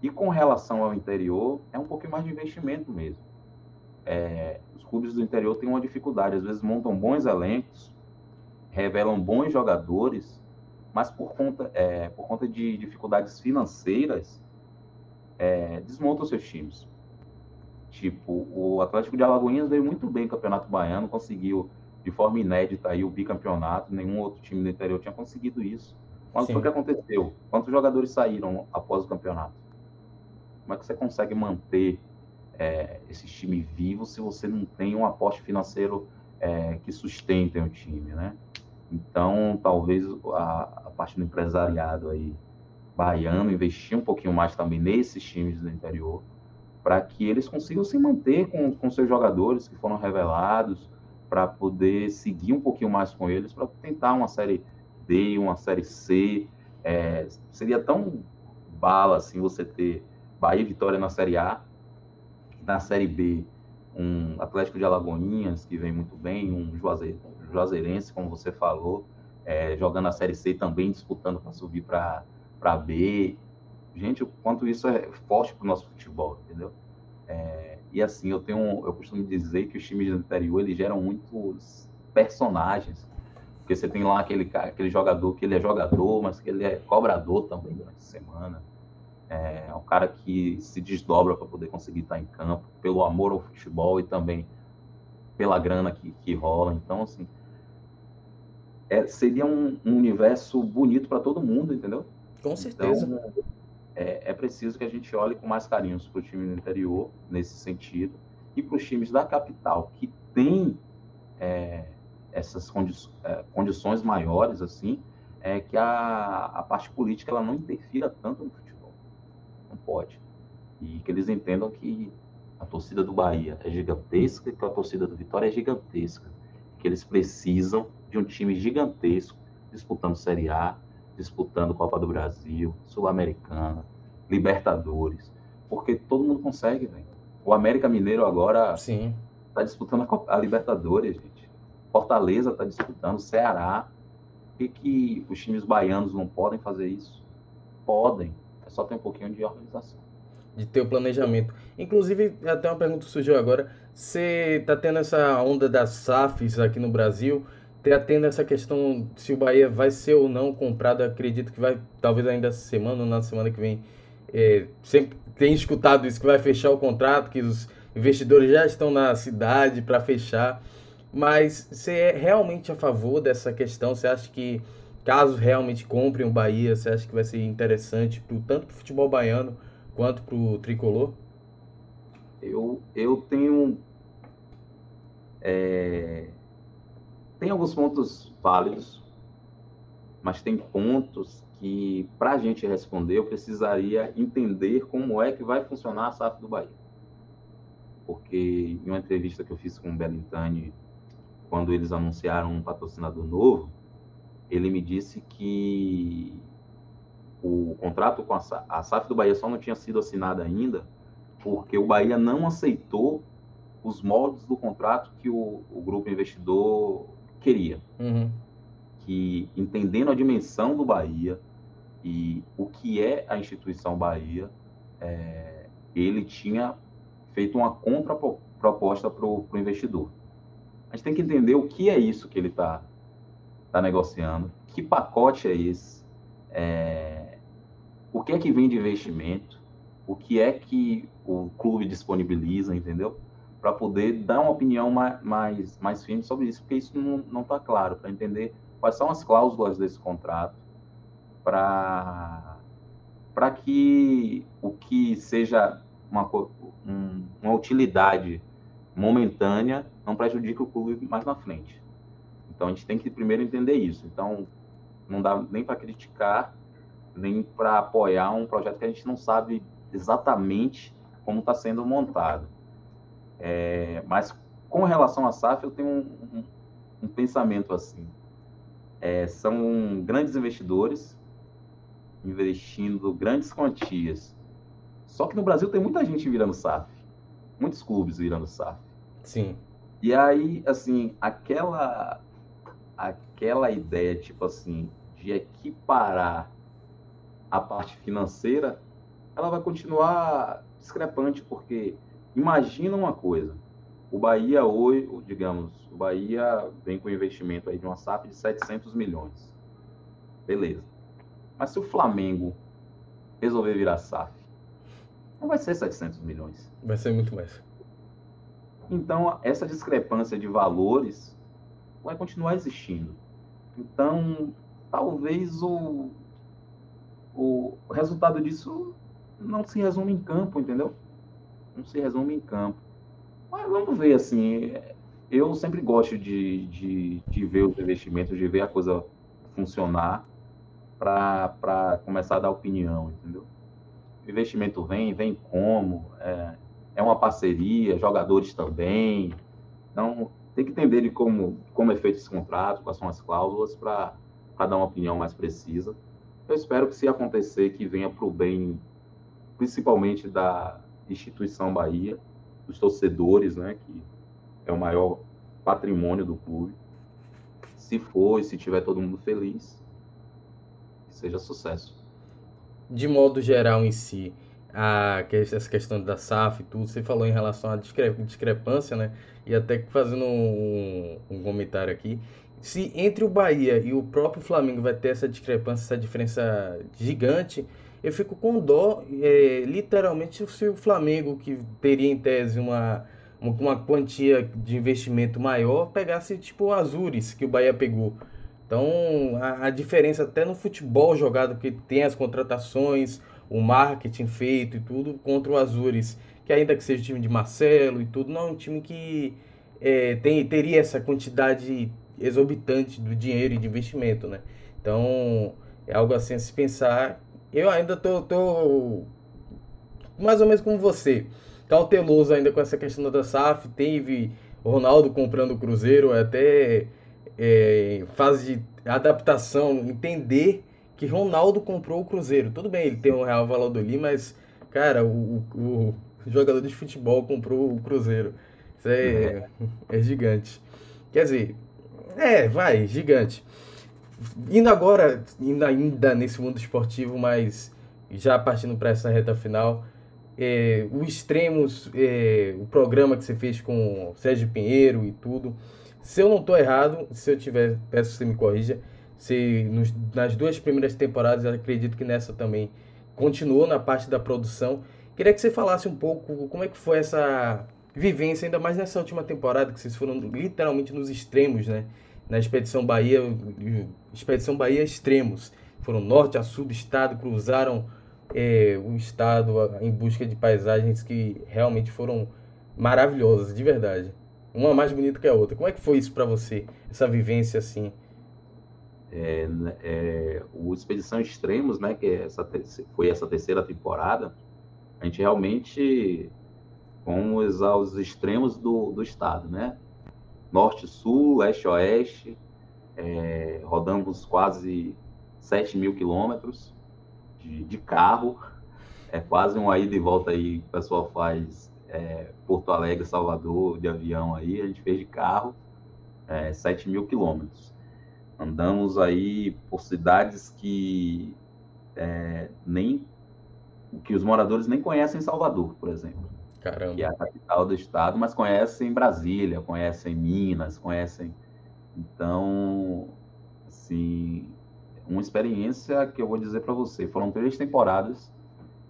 E com relação ao interior, é um pouquinho mais de investimento mesmo. É, os clubes do interior têm uma dificuldade. Às vezes montam bons elencos, revelam bons jogadores, mas por conta, é, por conta de dificuldades financeiras, é, desmontam seus times. Tipo, o Atlético de Alagoinhas veio muito bem no Campeonato Baiano, conseguiu... de forma inédita aí o bicampeonato, nenhum outro time do interior tinha conseguido isso. Mas o que aconteceu? Quantos jogadores saíram após o campeonato? Como é que você consegue manter é, esse time vivo se você não tem um aporte financeiro é, que sustente o time, né? Então, talvez a, a parte do empresariado aí, baiano, investir um pouquinho mais também nesses times do interior, para que eles consigam se manter com, com seus jogadores que foram revelados, para poder seguir um pouquinho mais com eles, para tentar uma série D, uma série C. É, seria tão bala assim você ter Bahia e Vitória na série A, na série B, um Atlético de Alagoinhas, que vem muito bem, um Juazeiro, Juazeirense, como você falou, é, jogando a série C também, disputando para subir para para B. Gente, o quanto isso é forte para o nosso futebol, entendeu? É, e assim, eu tenho eu costumo dizer que os times do interior, eles geram muitos personagens, porque você tem lá aquele, aquele jogador que ele é jogador, mas que ele é cobrador também durante a semana, é, é um cara que se desdobra para poder conseguir estar em campo, pelo amor ao futebol e também pela grana que, que rola. Então assim, é, seria um, um universo bonito para todo mundo, entendeu? Com certeza. Então, É, é preciso que a gente olhe com mais carinho para o time do interior, nesse sentido, e para os times da capital, que tem é, essas condi é, condições maiores, assim, é, que a, a parte política ela não interfira tanto no futebol. Não pode. E que eles entendam que a torcida do Bahia é gigantesca, que a torcida do Vitória é gigantesca, que eles precisam de um time gigantesco disputando Série A, disputando Copa do Brasil, Sul-Americana, Libertadores, porque todo mundo consegue, velho. O América Mineiro agora Sim. tá disputando a, Copa, a Libertadores, gente. Fortaleza tá disputando, Ceará. Por que que os times baianos não podem fazer isso? Podem, é só ter um pouquinho de organização. De ter o planejamento. Inclusive, até uma pergunta surgiu agora, você tá tendo essa onda das S A Fs aqui no Brasil... Atendo essa questão se o Bahia vai ser ou não comprado, acredito que vai, talvez ainda essa semana ou na semana que vem, é, sempre tem escutado isso, que vai fechar o contrato, que os investidores já estão na cidade para fechar, mas você é realmente a favor dessa questão? Você acha que, caso realmente comprem o Bahia, você acha que vai ser interessante pro, tanto para o futebol baiano quanto para o tricolor? Eu, eu tenho... É... Tem alguns pontos válidos, mas tem pontos que, para a gente responder, eu precisaria entender como é que vai funcionar a S A F do Bahia. Porque, em uma entrevista que eu fiz com o Bellintani, quando eles anunciaram um patrocinador novo, ele me disse que o contrato com a S A F, a S A F do Bahia só não tinha sido assinada ainda, porque o Bahia não aceitou os moldes do contrato que o, o grupo investidor... queria, uhum. que entendendo a dimensão do Bahia e o que é a instituição Bahia, é, ele tinha feito uma contraproposta para o investidor. A gente tem que entender o que é isso que ele está tá negociando, que pacote é esse, é, o que é que vem de investimento, o que é que o clube disponibiliza, entendeu? Para poder dar uma opinião mais, mais, mais firme sobre isso, porque isso não está claro, para entender quais são as cláusulas desse contrato, para para que o que seja uma, um, uma utilidade momentânea não prejudique o clube mais na frente. Então, a gente tem que primeiro entender isso. Então, não dá nem para criticar, nem para apoiar um projeto que a gente não sabe exatamente como está sendo montado. É, mas com relação à S A F, eu tenho um, um, um pensamento assim. É, são grandes investidores investindo grandes quantias. Só que no Brasil tem muita gente virando S A F. Muitos clubes virando S A F. Sim. E aí, assim, aquela, aquela ideia, tipo assim, de equiparar a parte financeira, ela vai continuar discrepante, porque imagina uma coisa, o Bahia hoje, digamos, o Bahia vem com um investimento aí de uma S A F de setecentos milhões, beleza, mas se o Flamengo resolver virar S A F, não vai ser setecentos milhões. Vai ser muito mais. Então, essa discrepância de valores vai continuar existindo. Então, talvez o, o resultado disso não se resume em campo, entendeu? Não se resume em campo. Mas vamos ver, assim, eu sempre gosto de, de, de ver os investimentos, de ver a coisa funcionar para começar a dar opinião, entendeu? O investimento vem, vem como, é, é uma parceria, jogadores também. Então, tem que entender de como, como é feito esse contrato, quais são as cláusulas, para dar uma opinião mais precisa. Eu espero que, se acontecer, que venha para o bem, principalmente da instituição Bahia, dos torcedores, né, que é o maior patrimônio do clube. Se for e se tiver todo mundo feliz, que seja sucesso. De modo geral em si, a, essa questão da S A F e tudo, você falou em relação à discrepância, né, e até fazendo um, um comentário aqui, se entre o Bahia e o próprio Flamengo vai ter essa discrepância, essa diferença gigante, eu fico com dó, é, literalmente, se o Flamengo, que teria em tese uma, uma, uma quantia de investimento maior, pegasse tipo o Azuris, que o Bahia pegou. Então, a, a diferença até no futebol jogado, que tem as contratações, o marketing feito e tudo, contra o Azuris, que ainda que seja o time de Marcelo e tudo, não é um time que é, tem, teria essa quantidade exorbitante do dinheiro e de investimento, né? Então, é algo assim a se pensar. Eu ainda tô, tô mais ou menos como você, cauteloso ainda com essa questão da S A F. Teve o Ronaldo comprando o Cruzeiro, até é, fase de adaptação, entender que Ronaldo comprou o Cruzeiro. Tudo bem, ele tem um Real Valladolid, mas, cara, o, o, o jogador de futebol comprou o Cruzeiro. Isso é, é gigante. Quer dizer, é, vai, gigante. Indo agora, indo ainda nesse mundo esportivo, mas já partindo para essa reta final, é, o Extremos, é, o programa que você fez com o Sérgio Pinheiro e tudo, se eu não estou errado, se eu tiver, peço que você me corrija, se nos, nas duas primeiras temporadas, eu acredito que nessa também, continuou na parte da produção. Queria que você falasse um pouco como é que foi essa vivência, ainda mais nessa última temporada, que vocês foram literalmente nos extremos, né? Na Expedição Bahia, Expedição Bahia Extremos. Foram norte a sul do estado, cruzaram é, o estado em busca de paisagens que realmente foram maravilhosas, de verdade. Uma mais bonita que a outra. Como é que foi isso para você, essa vivência assim? É, é, o Expedição Extremos, né, que essa, foi essa terceira temporada, a gente realmente fomos aos extremos do, do estado, né? Norte, sul, leste, oeste, é, rodamos quase sete mil quilômetros de, de carro, é quase uma ida e volta aí, o pessoal faz é, Porto Alegre, Salvador, de avião aí, a gente fez de carro, é, sete mil quilômetros. Andamos aí por cidades que, é, nem, que os moradores nem conhecem Salvador, por exemplo. Caramba. Que é a capital do estado, mas conhecem Brasília, conhecem Minas, conhecem... Então, assim, uma experiência que eu vou dizer para você. Foram três temporadas,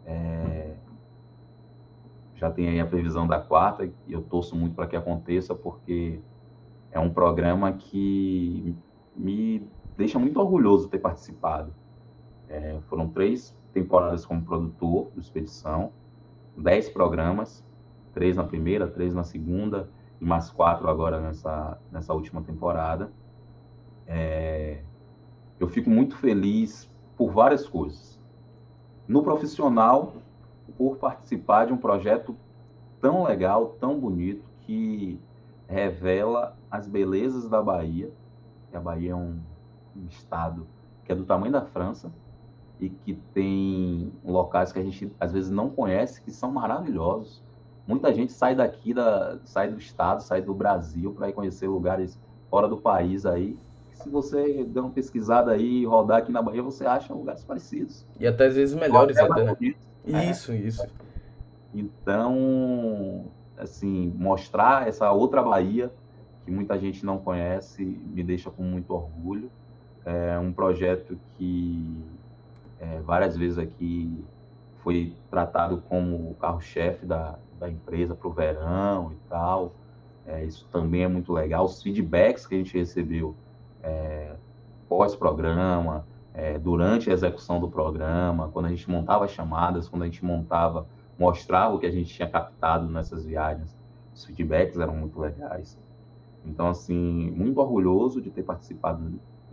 é... já tem aí a previsão da quarta, e eu torço muito para que aconteça, porque é um programa que me deixa muito orgulhoso ter participado. É... Foram três temporadas como produtor do Expedição, dez programas, três na primeira, três na segunda e mais quatro agora nessa, nessa última temporada. É, eu fico muito feliz por várias coisas. No profissional, por participar de um projeto tão legal, tão bonito, que revela as belezas da Bahia. A Bahia é um, um estado que é do tamanho da França e que tem locais que a gente às vezes não conhece, que são maravilhosos. Muita gente sai daqui, da, sai do estado, sai do Brasil para ir conhecer lugares fora do país aí. Se você der uma pesquisada aí e rodar aqui na Bahia, você acha lugares parecidos. E até às vezes melhores até, né? Isso, é. isso. Então, assim, mostrar essa outra Bahia que muita gente não conhece me deixa com muito orgulho. É um projeto que é, várias vezes aqui foi tratado como o carro-chefe da, da empresa para o verão e tal. É, isso também é muito legal. Os feedbacks que a gente recebeu É, pós-programa, é, durante a execução do programa, quando a gente montava chamadas, quando a gente montava, mostrava o que a gente tinha captado nessas viagens, os feedbacks eram muito legais. Então, assim, muito orgulhoso de ter participado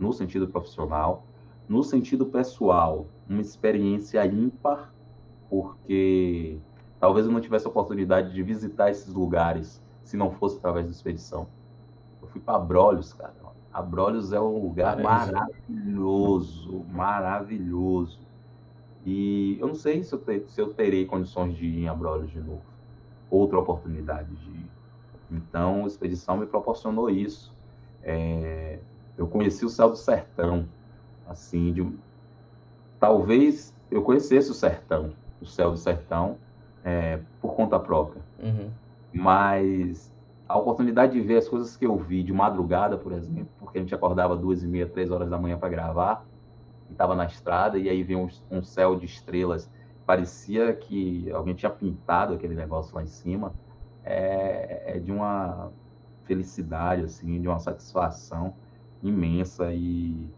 no sentido profissional. No sentido pessoal, uma experiência ímpar, porque talvez eu não tivesse a oportunidade de visitar esses lugares se não fosse através da expedição. Eu fui para Abrolhos, cara. Abrolhos é um lugar maravilhoso, maravilhoso. E eu não sei se eu, ter, se eu terei condições de ir em Abrolhos de novo. Outra oportunidade de ir. Então, a expedição me proporcionou isso. É, eu conheci o céu do sertão. Assim, de, talvez eu conhecesse o sertão, o céu do sertão, é, por conta própria. Uhum. Mas a oportunidade de ver as coisas que eu vi de madrugada, por exemplo, porque a gente acordava duas e meia, três horas da manhã para gravar, e estava na estrada, e aí veio um, um céu de estrelas, parecia que alguém tinha pintado aquele negócio lá em cima, é, é de uma felicidade, assim, de uma satisfação imensa, e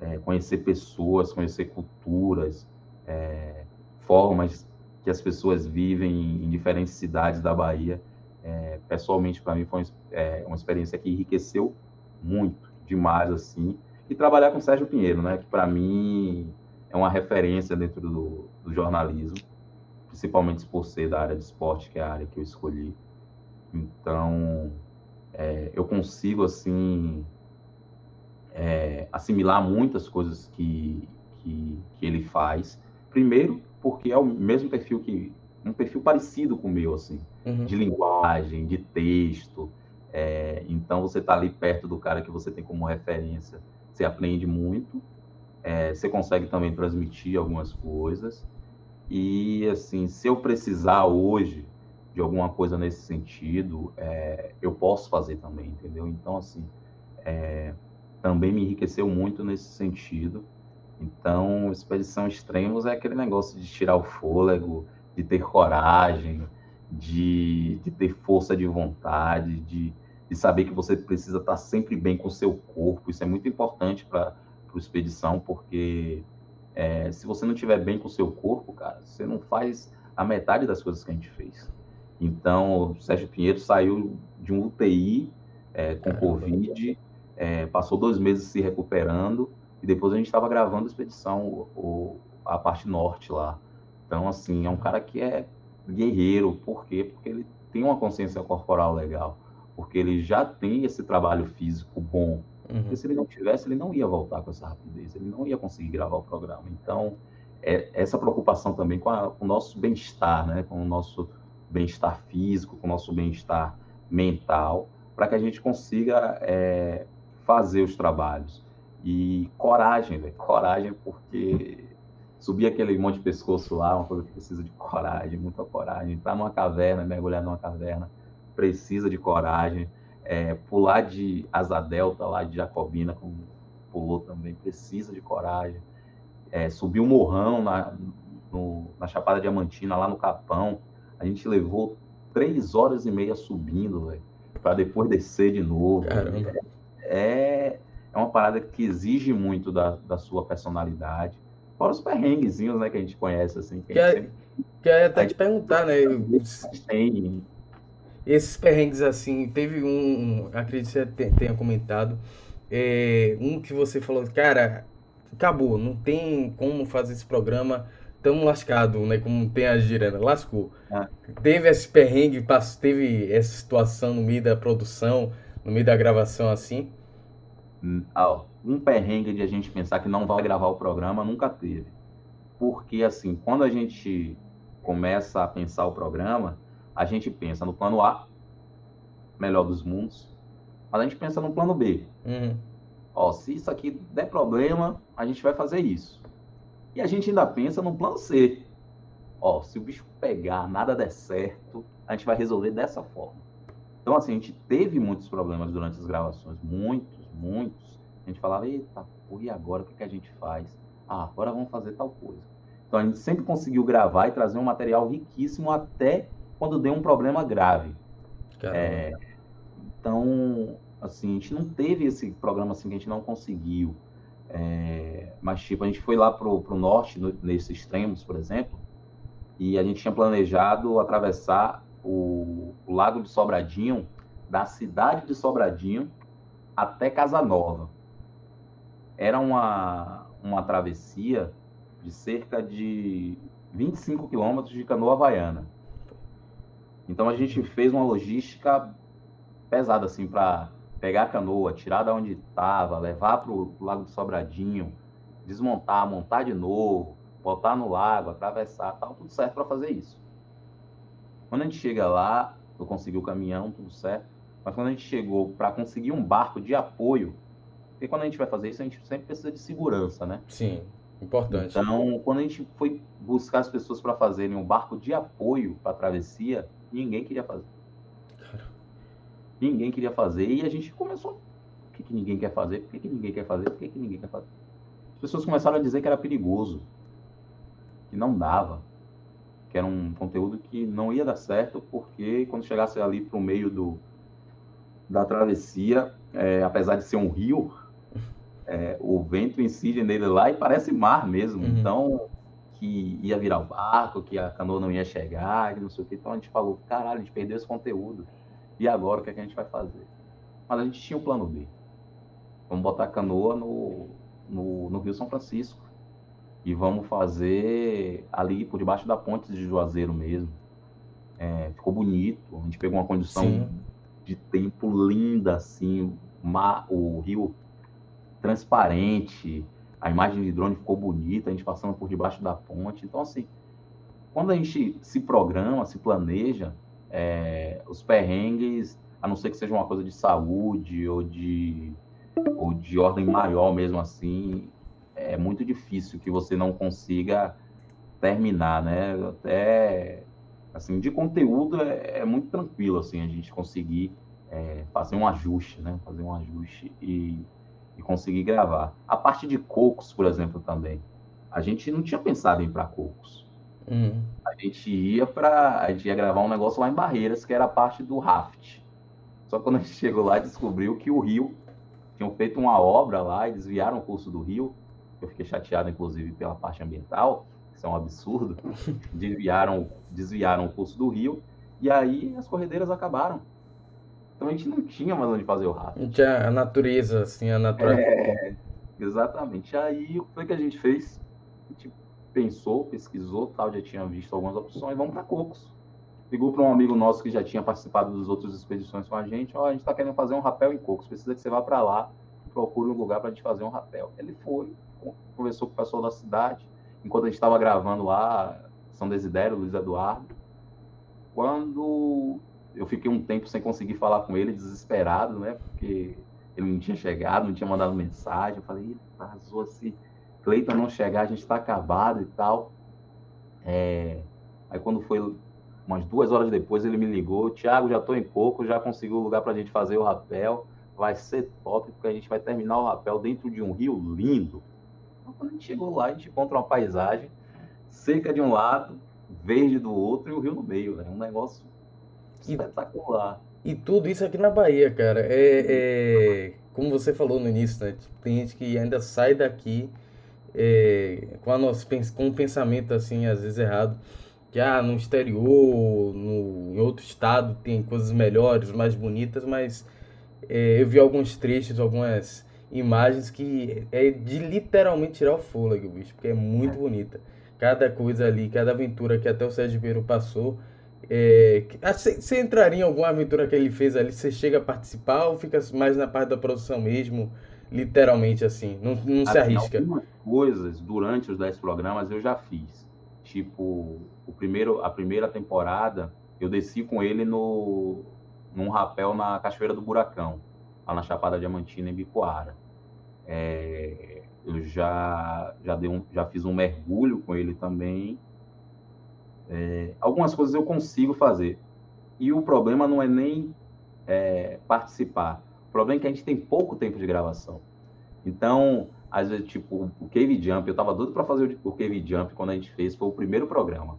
é, conhecer pessoas, conhecer culturas, é, formas que as pessoas vivem em, em diferentes cidades da Bahia. É, pessoalmente, para mim, foi é, uma experiência que enriqueceu muito, demais, assim. E trabalhar com o Sérgio Pinheiro, né? Que, para mim, é uma referência dentro do, do jornalismo, principalmente por ser da área de esporte, que é a área que eu escolhi. Então, é, eu consigo, assim, é, assimilar muitas coisas que, que, que ele faz. Primeiro, porque é o mesmo perfil que... um perfil parecido com o meu, assim, uhum. de linguagem, de texto. É, então, você está ali perto do cara que você tem como referência, você aprende muito, é, você consegue também transmitir algumas coisas. E, assim, se eu precisar hoje de alguma coisa nesse sentido, é, eu posso fazer também, entendeu? Então, assim, é, também me enriqueceu muito nesse sentido. Então, Expedição Extremos é aquele negócio de tirar o fôlego, de ter coragem, de, de ter força de vontade, de, de saber que você precisa estar sempre bem com o seu corpo. Isso é muito importante para a expedição, porque é, se você não estiver bem com o seu corpo, cara, você não faz a metade das coisas que a gente fez. Então, o Sérgio Pinheiro saiu de um U T I é, com Covid, é, passou dois meses se recuperando, e depois a gente estava gravando a expedição, o, o, a parte norte lá. Então, assim, é um cara que é guerreiro. Por quê? Porque ele tem uma consciência corporal legal. Porque ele já tem esse trabalho físico bom. Uhum. Porque se ele não tivesse, ele não ia voltar com essa rapidez. Ele não ia conseguir gravar o programa. Então, é, essa preocupação também com, a, com o nosso bem-estar, né? Com o nosso bem-estar físico, com o nosso bem-estar mental, para que a gente consiga é, fazer os trabalhos. E coragem, velho. Coragem porque... subir aquele monte de pescoço lá, uma coisa que precisa de coragem, muita coragem. Entrar numa caverna, mergulhar numa caverna, precisa de coragem. É, pular de asa delta lá de Jacobina, como pulou também, precisa de coragem. É, subir um morrão na, no, na Chapada Diamantina, lá no Capão. A gente levou três horas e meia subindo, para depois descer de novo. É, é uma parada que exige muito da, da sua personalidade. Fora os perrenguezinhos, né, que a gente conhece, assim. Que Quer, sempre... quer até te perguntar, né? Tem. Esses perrengues, assim, teve um, acredito que você tenha comentado, é, um que você falou, cara, acabou, não tem como fazer esse programa, tamo lascado, né? Como tem a girana, lascou. Ah. Teve esse perrengue, teve essa situação no meio da produção, no meio da gravação assim? Ah, um perrengue de a gente pensar que não vai gravar o programa nunca teve. Porque assim, quando a gente começa a pensar o programa, a gente pensa no plano A, melhor dos mundos, mas a gente pensa no plano B. Uhum. Ó, se isso aqui der problema, a gente vai fazer isso. E a gente ainda pensa no plano C. Ó, se o bicho pegar, nada der certo, a gente vai resolver dessa forma. Então, assim, a gente teve muitos problemas durante as gravações. Muitos, muitos. A gente falava, eita, pô, e agora? O que, que a gente faz? Ah, agora vamos fazer tal coisa. Então, a gente sempre conseguiu gravar e trazer um material riquíssimo até quando deu um problema grave. É, então, assim, a gente não teve esse programa assim que a gente não conseguiu. É, mas, tipo, a gente foi lá pro, pro norte, no, nesses extremos, por exemplo, e a gente tinha planejado atravessar o, o lago de Sobradinho, da cidade de Sobradinho até Casanova. Era uma, uma travessia de cerca de vinte e cinco quilômetros de canoa havaiana. Então a gente fez uma logística pesada, assim, para pegar a canoa, tirar da onde estava, levar para o lago do Sobradinho, desmontar, montar de novo, voltar no lago, atravessar, tal, tudo certo para fazer isso. Quando a gente chega lá, eu consegui o caminhão, tudo certo, mas quando a gente chegou para conseguir um barco de apoio, porque quando a gente vai fazer isso, a gente sempre precisa de segurança, né? Sim. Importante. Então, quando a gente foi buscar as pessoas para fazerem um barco de apoio para a travessia, ninguém queria fazer. Caramba. Ninguém queria fazer e a gente começou. Por que, que ninguém quer fazer? Por que, que ninguém quer fazer? Por que, que ninguém quer fazer? As pessoas começaram a dizer que era perigoso, que não dava, que era um conteúdo que não ia dar certo, porque quando chegasse ali para o meio do, da travessia, é, apesar de ser um rio, É, o vento incide nele lá e parece mar mesmo, uhum. Então que ia virar o barco, que a canoa não ia chegar, que não sei o que, então a gente falou, caralho, a gente perdeu esse conteúdo, e agora o que, é que a gente vai fazer? Mas a gente tinha o plano B, vamos botar a canoa no, no, no Rio São Francisco, e vamos fazer ali por debaixo da ponte de Juazeiro mesmo, é, ficou bonito, a gente pegou uma condição Sim. de tempo linda, assim, o, mar, o rio transparente, a imagem de drone ficou bonita, a gente passando por debaixo da ponte. Então, assim, quando a gente se programa, se planeja, é, os perrengues, a não ser que seja uma coisa de saúde ou de, ou de ordem maior mesmo assim, é muito difícil que você não consiga terminar, né? Até, assim, de conteúdo é, é muito tranquilo, assim, a gente conseguir é, fazer um ajuste, né? Fazer um ajuste e... e conseguir gravar. A parte de Cocos, por exemplo, também. A gente não tinha pensado em ir para Cocos. Uhum. A gente ia para a gente ia gravar um negócio lá em Barreiras, que era a parte do raft. Só que quando a gente chegou lá, descobriu que o rio... tinham feito uma obra lá e desviaram o curso do rio. Eu fiquei chateado, inclusive, pela parte ambiental. Isso é um absurdo. Desviaram, desviaram o curso do rio. E aí as corredeiras acabaram. Então a gente não tinha mais onde fazer o raft. Não tinha a natureza, assim, a natureza. É, exatamente. Aí o que, que a gente fez? A gente pensou, pesquisou, tal, já tinha visto algumas opções, vamos para Cocos. Ligou para um amigo nosso que já tinha participado dos outros expedições com a gente, ó, oh, a gente está querendo fazer um rapel em Cocos, precisa que você vá para lá, procure um lugar para a gente fazer um rapel. Ele foi, conversou com o pessoal da cidade, enquanto a gente estava gravando lá, São Desidério, Luiz Eduardo, quando... eu fiquei um tempo sem conseguir falar com ele, desesperado, né? Porque ele não tinha chegado, não tinha mandado mensagem. Eu falei, azul, se Cleiton não chegar, a gente tá acabado e tal. É... Aí quando foi umas duas horas depois, ele me ligou. Thiago, já tô em pouco, já consegui o lugar pra gente fazer o rapel. Vai ser top, porque a gente vai terminar o rapel dentro de um rio lindo. Então, quando a gente chegou lá, a gente encontra uma paisagem seca de um lado, verde do outro e o rio no meio, né? Um negócio... espetacular. E, e tudo isso aqui na Bahia, cara. É, é, como você falou no início, né? Tem gente que ainda sai daqui é, com, a nossa, com um pensamento, assim, às vezes errado. Que, ah, no exterior, no, em outro estado, tem coisas melhores, mais bonitas, mas é, eu vi alguns trechos, algumas imagens que é de literalmente tirar o fôlego, bicho, porque é muito é. bonita. Cada coisa ali, cada aventura que até o Sérgio Pinheiro passou. Você é, entraria em alguma aventura que ele fez ali? Você chega a participar ou fica mais na parte da produção mesmo? Literalmente assim, não, não se arrisca. Algumas coisas durante os dez programas eu já fiz. Tipo, o primeiro, a primeira temporada eu desci com ele no, num rapel na Cachoeira do Buracão, lá na Chapada Diamantina, em Bicoara. É, eu já, já, dei um, já fiz um mergulho com ele também. É, algumas coisas eu consigo fazer. E o problema não é nem é, participar. O problema é que a gente tem pouco tempo de gravação. Então, às vezes, tipo, o Cave Jump, eu tava doido para fazer o Cave Jump quando a gente fez, foi o primeiro programa.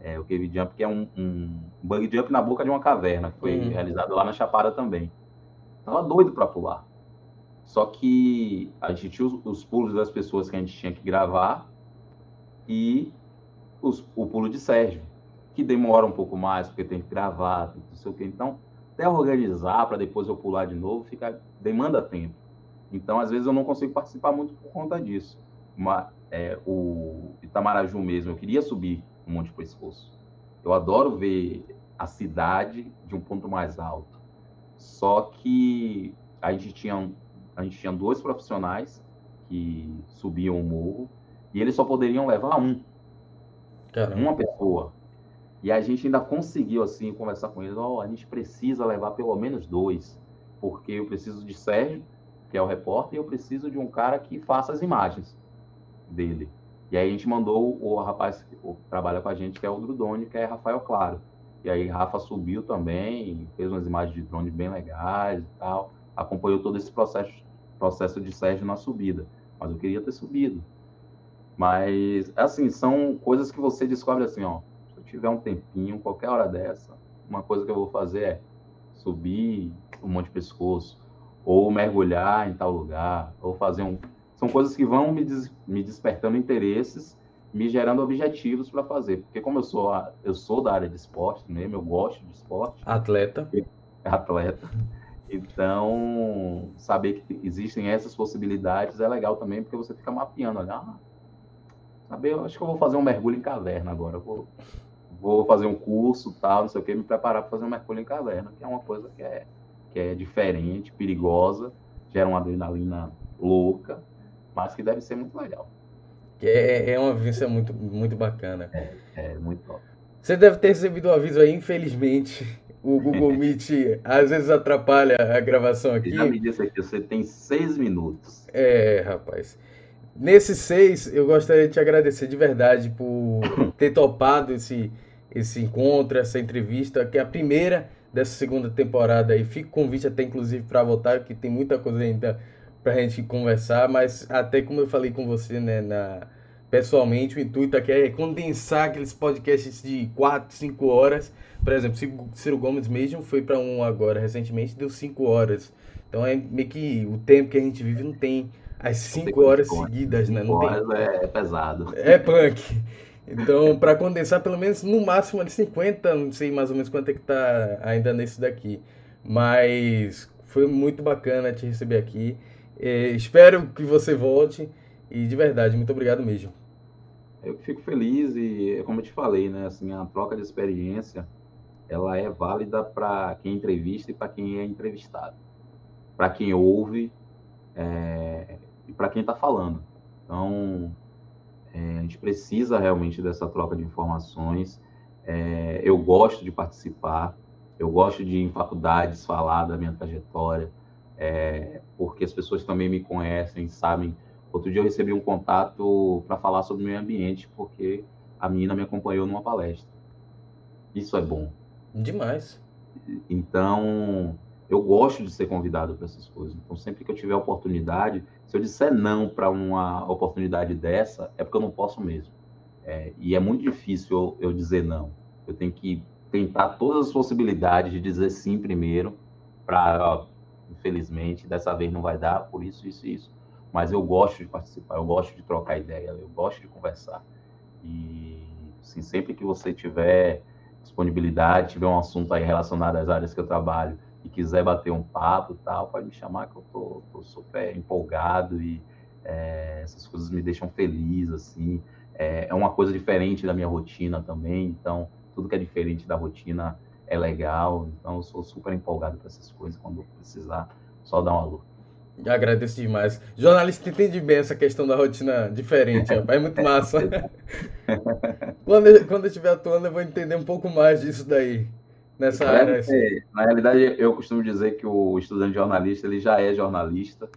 É, o Cave Jump, que é um, um bug jump na boca de uma caverna, que foi uhum. realizado lá na Chapada também. Tava doido para pular. Só que a gente tinha os, os pulos das pessoas que a gente tinha que gravar e os, o pulo de Sérgio, que demora um pouco mais, porque tem que gravar, não sei o quê. Então, até organizar para depois eu pular de novo, fica, demanda tempo. Então, às vezes, eu não consigo participar muito por conta disso. Uma, é, o Itamaraju mesmo, eu queria subir um monte de pescoço. Eu adoro ver a cidade de um ponto mais alto. Só que a gente tinha, a gente tinha dois profissionais que subiam o morro e eles só poderiam levar um. Caramba. Uma pessoa. E a gente ainda conseguiu, assim, conversar com eles. Ó, oh, a gente precisa levar pelo menos dois, porque eu preciso de Sérgio, que é o repórter, e eu preciso de um cara que faça as imagens dele. E aí a gente mandou o rapaz que trabalha com a gente, que é o do drone, que é Rafael Claro. E aí Rafa subiu também, fez umas imagens de drone bem legais e tal, acompanhou todo esse processo, processo de Sérgio na subida. Mas eu queria ter subido. Mas, assim, são coisas que você descobre assim, ó, se eu tiver um tempinho, qualquer hora dessa, uma coisa que eu vou fazer é subir um monte de pescoço, ou mergulhar em tal lugar, ou fazer um... São coisas que vão me, des... me despertando interesses, me gerando objetivos para fazer. Porque como eu sou, a... eu sou da área de esporte mesmo, eu gosto de esporte. Atleta. Atleta. Então, saber que existem essas possibilidades é legal também, porque você fica mapeando, olha, ah, saber, eu acho que eu vou fazer um mergulho em caverna agora, eu vou, vou fazer um curso, tal, não sei o que, me preparar para fazer um mergulho em caverna, que é uma coisa que é, que é diferente, perigosa, gera uma adrenalina louca, mas que deve ser muito legal. É, é uma vivência muito, muito bacana. É, é muito top. Você deve ter recebido um aviso aí, infelizmente, o Google Meet às vezes atrapalha a gravação aqui. Já me disse aqui, você tem seis minutos. É, rapaz. Nesses seis, eu gostaria de te agradecer de verdade por ter topado esse, esse encontro, essa entrevista, que é a primeira dessa segunda temporada. E fico convite até, inclusive, para voltar, que tem muita coisa ainda para a gente conversar. Mas até como eu falei com você, né, na, pessoalmente, o intuito aqui é condensar aqueles podcasts de quatro, cinco horas. Por exemplo, Ciro Gomes mesmo foi para um agora, recentemente, deu cinco horas. Então, é meio que o tempo que a gente vive não tem... Às cinco horas seguidas, né? Não tem... É pesado. É punk. Então, para condensar, pelo menos no máximo de cinquenta, não sei mais ou menos quanto é que tá ainda nesse daqui. Mas foi muito bacana te receber aqui. Eh, espero que você volte. E de verdade, muito obrigado mesmo. Eu fico feliz e, como eu te falei, né? Assim, a troca de experiência, ela é válida para quem entrevista e para quem é entrevistado. Para quem ouve. É, e para quem está falando. Então, é, a gente precisa realmente dessa troca de informações. É, eu gosto de participar, eu gosto de ir em faculdades falar da minha trajetória, é, porque as pessoas também me conhecem, sabem. Outro dia eu recebi um contato para falar sobre o meio ambiente, porque a menina me acompanhou numa palestra. Isso é bom. Demais. Então... Eu gosto de ser convidado para essas coisas. Então, sempre que eu tiver oportunidade, se eu disser não para uma oportunidade dessa, é porque eu não posso mesmo. É, e é muito difícil eu, eu dizer não. Eu tenho que tentar todas as possibilidades de dizer sim primeiro, para, infelizmente, dessa vez não vai dar, por isso, isso e isso. Mas eu gosto de participar, eu gosto de trocar ideia, eu gosto de conversar. E, assim, sempre que você tiver disponibilidade, tiver um assunto aí relacionado às áreas que eu trabalho, quiser bater um papo e tal, pode me chamar que eu tô, tô super empolgado e é, essas coisas me deixam feliz, assim. É, é uma coisa diferente da minha rotina também, então tudo que é diferente da rotina é legal, então eu sou super empolgado com essas coisas, quando eu precisar, só dar uma luta. Eu agradeço demais. Jornalista entende bem essa questão da rotina diferente, rapaz. É muito massa. Quando eu, quando eu estiver atuando, eu vou entender um pouco mais disso daí, nessa eu área. Assim. Na realidade, eu costumo dizer que o estudante jornalista, ele já é jornalista,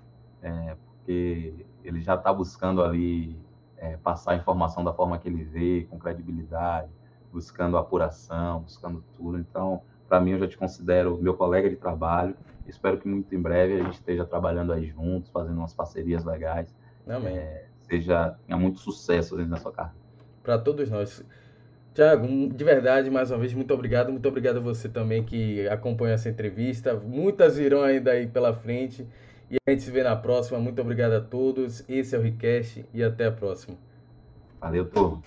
é, porque ele já está buscando ali é, passar a informação da forma que ele vê, com credibilidade, buscando apuração, buscando tudo. Então, para mim, eu já te considero meu colega de trabalho. Espero que muito em breve a gente esteja trabalhando aí juntos, fazendo umas parcerias legais. Amém. É, seja, tenha muito sucesso dentro da sua carreira. Para todos nós. Thiago, de verdade, mais uma vez, muito obrigado. Muito obrigado a você também que acompanhou essa entrevista. Muitas virão ainda aí pela frente. E a gente se vê na próxima. Muito obrigado a todos. Esse é o Recast e até a próxima. Valeu, turma.